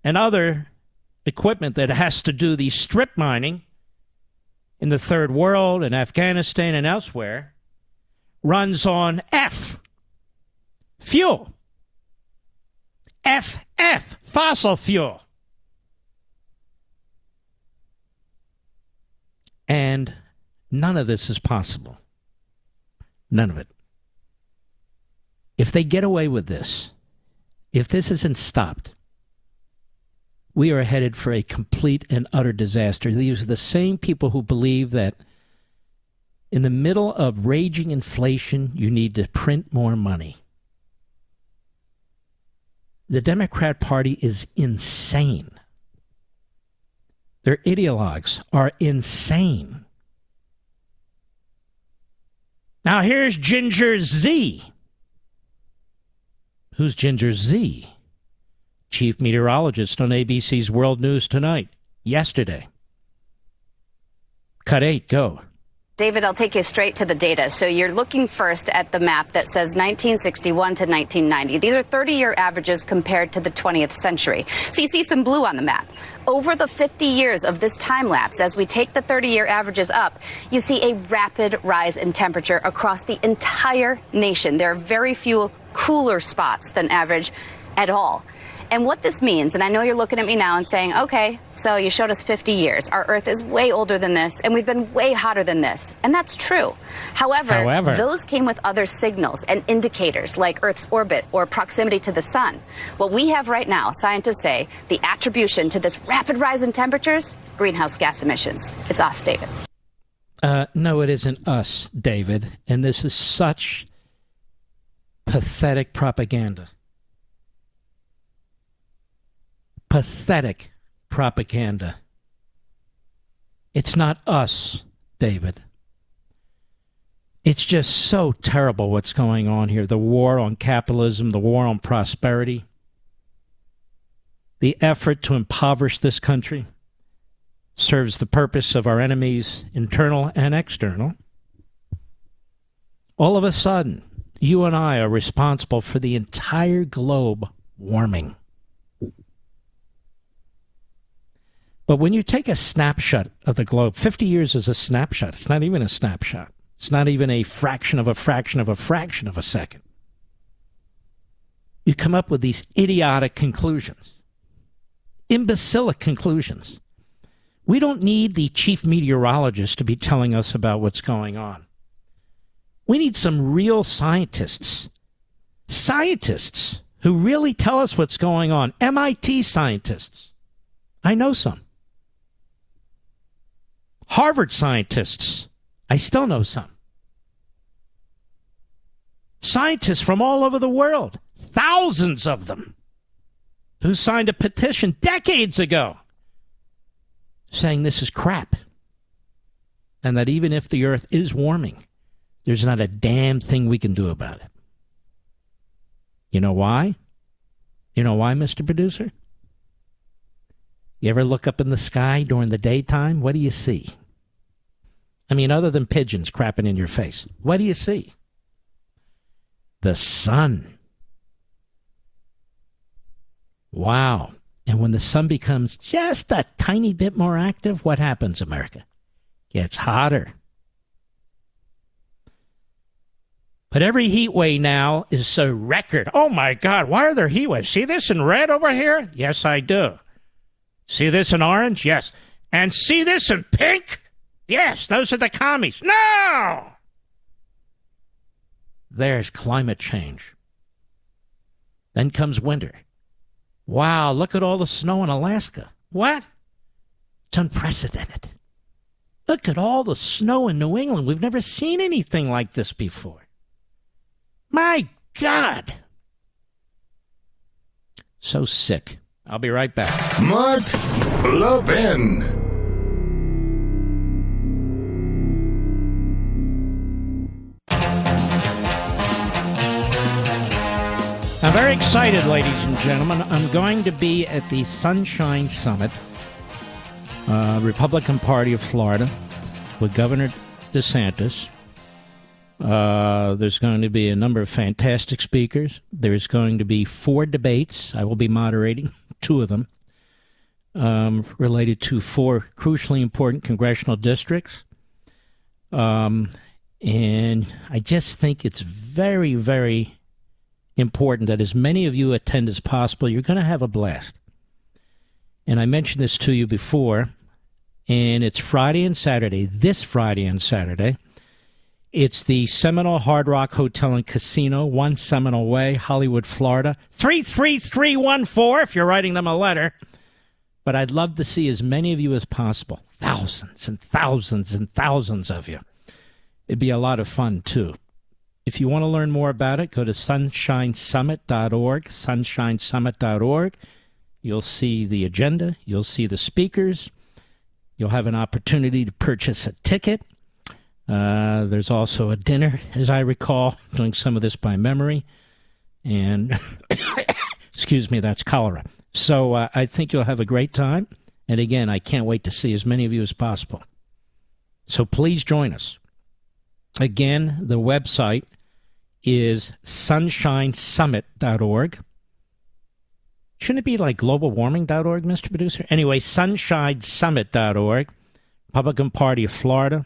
and other equipment that has to do the strip mining in the third world and Afghanistan and elsewhere runs on F, fuel. F F, fossil fuel. And none of this is possible. None of it. If they get away with this, if this isn't stopped, we are headed for a complete and utter disaster. These are the same people who believe that in the middle of raging inflation, you need to print more money. The Democrat Party is insane. Their ideologues are insane. Now here's Ginger Z. Who's Ginger Z? Chief meteorologist on A B C's World News Tonight, yesterday. Cut eight, go. David, I'll take you straight to the data. So you're looking first at the map that says nineteen sixty-one to nineteen ninety. These are thirty-year averages compared to the twentieth century. So you see some blue on the map. Over the fifty years of this time lapse, as we take the thirty-year averages up, you see a rapid rise in temperature across the entire nation. There are very few cooler spots than average at all. And what this means, and I know you're looking at me now and saying, okay, so you showed us fifty years. Our Earth is way older than this, and we've been way hotter than this. And that's true. However, However, those came with other signals and indicators like Earth's orbit or proximity to the sun. What we have right now, scientists say, the attribution to this rapid rise in temperatures, greenhouse gas emissions. It's us, David. Uh, no, it isn't us, David. And this is such pathetic propaganda. Pathetic propaganda. It's not us, David. It's just so terrible what's going on here. The war on capitalism, the war on prosperity, the effort to impoverish this country serves the purpose of our enemies, internal and external. All of a sudden, you and I are responsible for the entire globe warming. But when you take a snapshot of the globe, fifty years is a snapshot. It's not even a snapshot. It's not even a fraction of a fraction of a fraction of a second. You come up with these idiotic conclusions, imbecilic conclusions. We don't need the chief meteorologist to be telling us about what's going on. We need some real scientists, scientists who really tell us what's going on, M I T scientists. I know some. Harvard scientists, I still know some. Scientists from all over the world, thousands of them, who signed a petition decades ago saying this is crap and that even if the Earth is warming, there's not a damn thing we can do about it. You know why? You know why, Mister Producer? You ever look up in the sky during the daytime? What do you see? I mean, other than pigeons crapping in your face, what do you see? The sun. Wow. And when the sun becomes just a tiny bit more active, what happens, America? Gets hotter. But every heat wave now is so record. Oh, my God, why are there heat waves? See this in red over here? Yes, I do. See this in orange? Yes. And see this in pink? Yes, those are the commies. No! There's climate change. Then comes winter. Wow, look at all the snow in Alaska. What? It's unprecedented. Look at all the snow in New England. We've never seen anything like this before. My God. So sick. I'll be right back. Mark Levin. I'm very excited, ladies and gentlemen. I'm going to be at the Sunshine Summit, uh, Republican Party of Florida, with Governor DeSantis. Uh, there's going to be a number of fantastic speakers. There's going to be four debates. I will be moderating two of them, um, related to four crucially important congressional districts. Um, and I just think it's very, very important that as many of you attend as possible. You're going to have a blast. And I mentioned this to you before, and it's Friday and Saturday, this Friday and Saturday. It's the Seminole Hard Rock Hotel and Casino, One Seminole Way, Hollywood, Florida, three three three one four, if you're writing them a letter. But I'd love to see as many of you as possible, thousands and thousands and thousands of you. It'd be a lot of fun, too. If you want to learn more about it, go to sunshine summit dot org, sunshine summit dot org. You'll see the agenda. You'll see the speakers. You'll have an opportunity to purchase a ticket. Uh, there's also a dinner, as I recall, doing some of this by memory. And, excuse me, that's cholera. So uh, I think you'll have a great time. And again, I can't wait to see as many of you as possible. So please join us. Again, the website is sunshine summit dot org. Shouldn't it be like global warming dot org, Mister Producer? Anyway, sunshine summit dot org, Republican Party of Florida.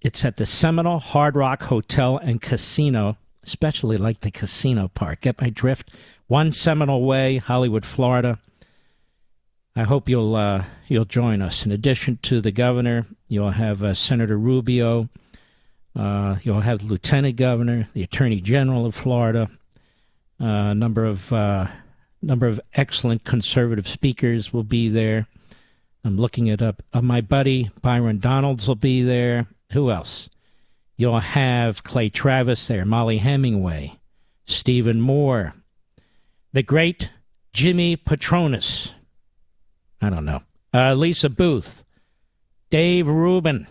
It's at the Seminole Hard Rock Hotel and Casino, especially like the casino part. Get my drift? One Seminole Way, Hollywood, Florida. I hope you'll uh, you'll join us. In addition to the governor, you'll have uh, Senator Rubio. Uh, you'll have the lieutenant governor, the attorney general of Florida, a uh, number of uh, number of excellent conservative speakers will be there. I'm looking it up. Uh, my buddy Byron Donalds will be there. Who else? You'll have Clay Travis there, Molly Hemingway, Stephen Moore, the great Jimmy Patronis. I don't know. Uh, Lisa Booth, Dave Rubin.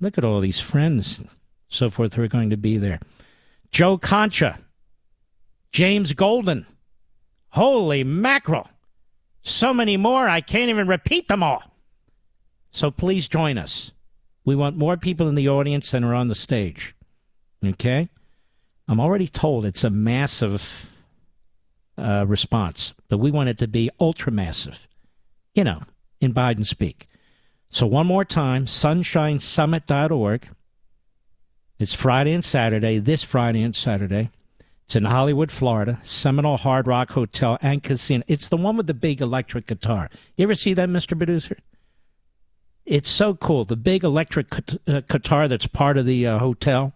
Look at all these friends and so forth who are going to be there. Joe Concha, James Golden, holy mackerel. So many more, I can't even repeat them all. So please join us. We want more people in the audience than are on the stage. Okay? I'm already told it's a massive uh, response, but we want it to be ultra-massive, you know, in Biden speak. So one more time, sunshine summit dot org. It's Friday and Saturday, this Friday and Saturday. It's in Hollywood, Florida, Seminole Hard Rock Hotel and Casino. It's the one with the big electric guitar. You ever see that, Mister Producer? It's so cool, the big electric guitar that's part of the uh, hotel.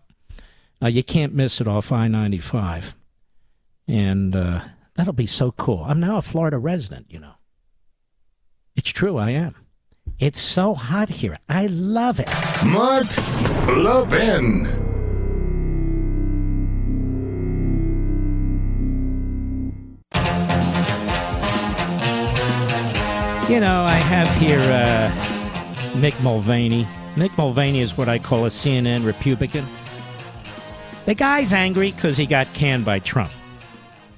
Uh, you can't miss it off I ninety-five. And uh, that'll be so cool. I'm now a Florida resident, you know. It's true, I am. It's so hot here. I love it. Mark Levin. You know, I have here uh, Mick Mulvaney. Mick Mulvaney is what I call a C N N Republican. The guy's angry because he got canned by Trump.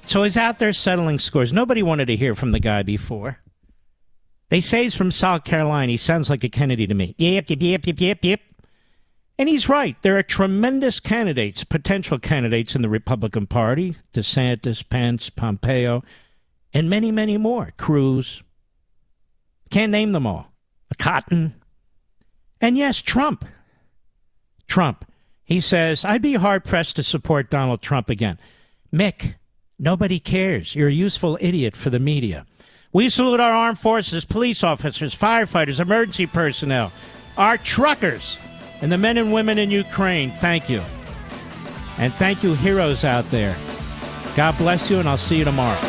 So he's out there settling scores. Nobody wanted to hear from the guy before. They say he's from South Carolina. He sounds like a Kennedy to me. Yep, yep, yep, yep, yep, yep. And he's right. There are tremendous candidates, potential candidates in the Republican Party. DeSantis, Pence, Pompeo. and many, many more. Cruz. Can't name them all. Cotton. And yes, Trump. Trump. He says, I'd be hard-pressed to support Donald Trump again. Mick, nobody cares. You're a useful idiot for the media. We salute our armed forces, police officers, firefighters, emergency personnel, our truckers, and the men and women in Ukraine. Thank you. And thank you, heroes out there. God bless you, and I'll see you tomorrow.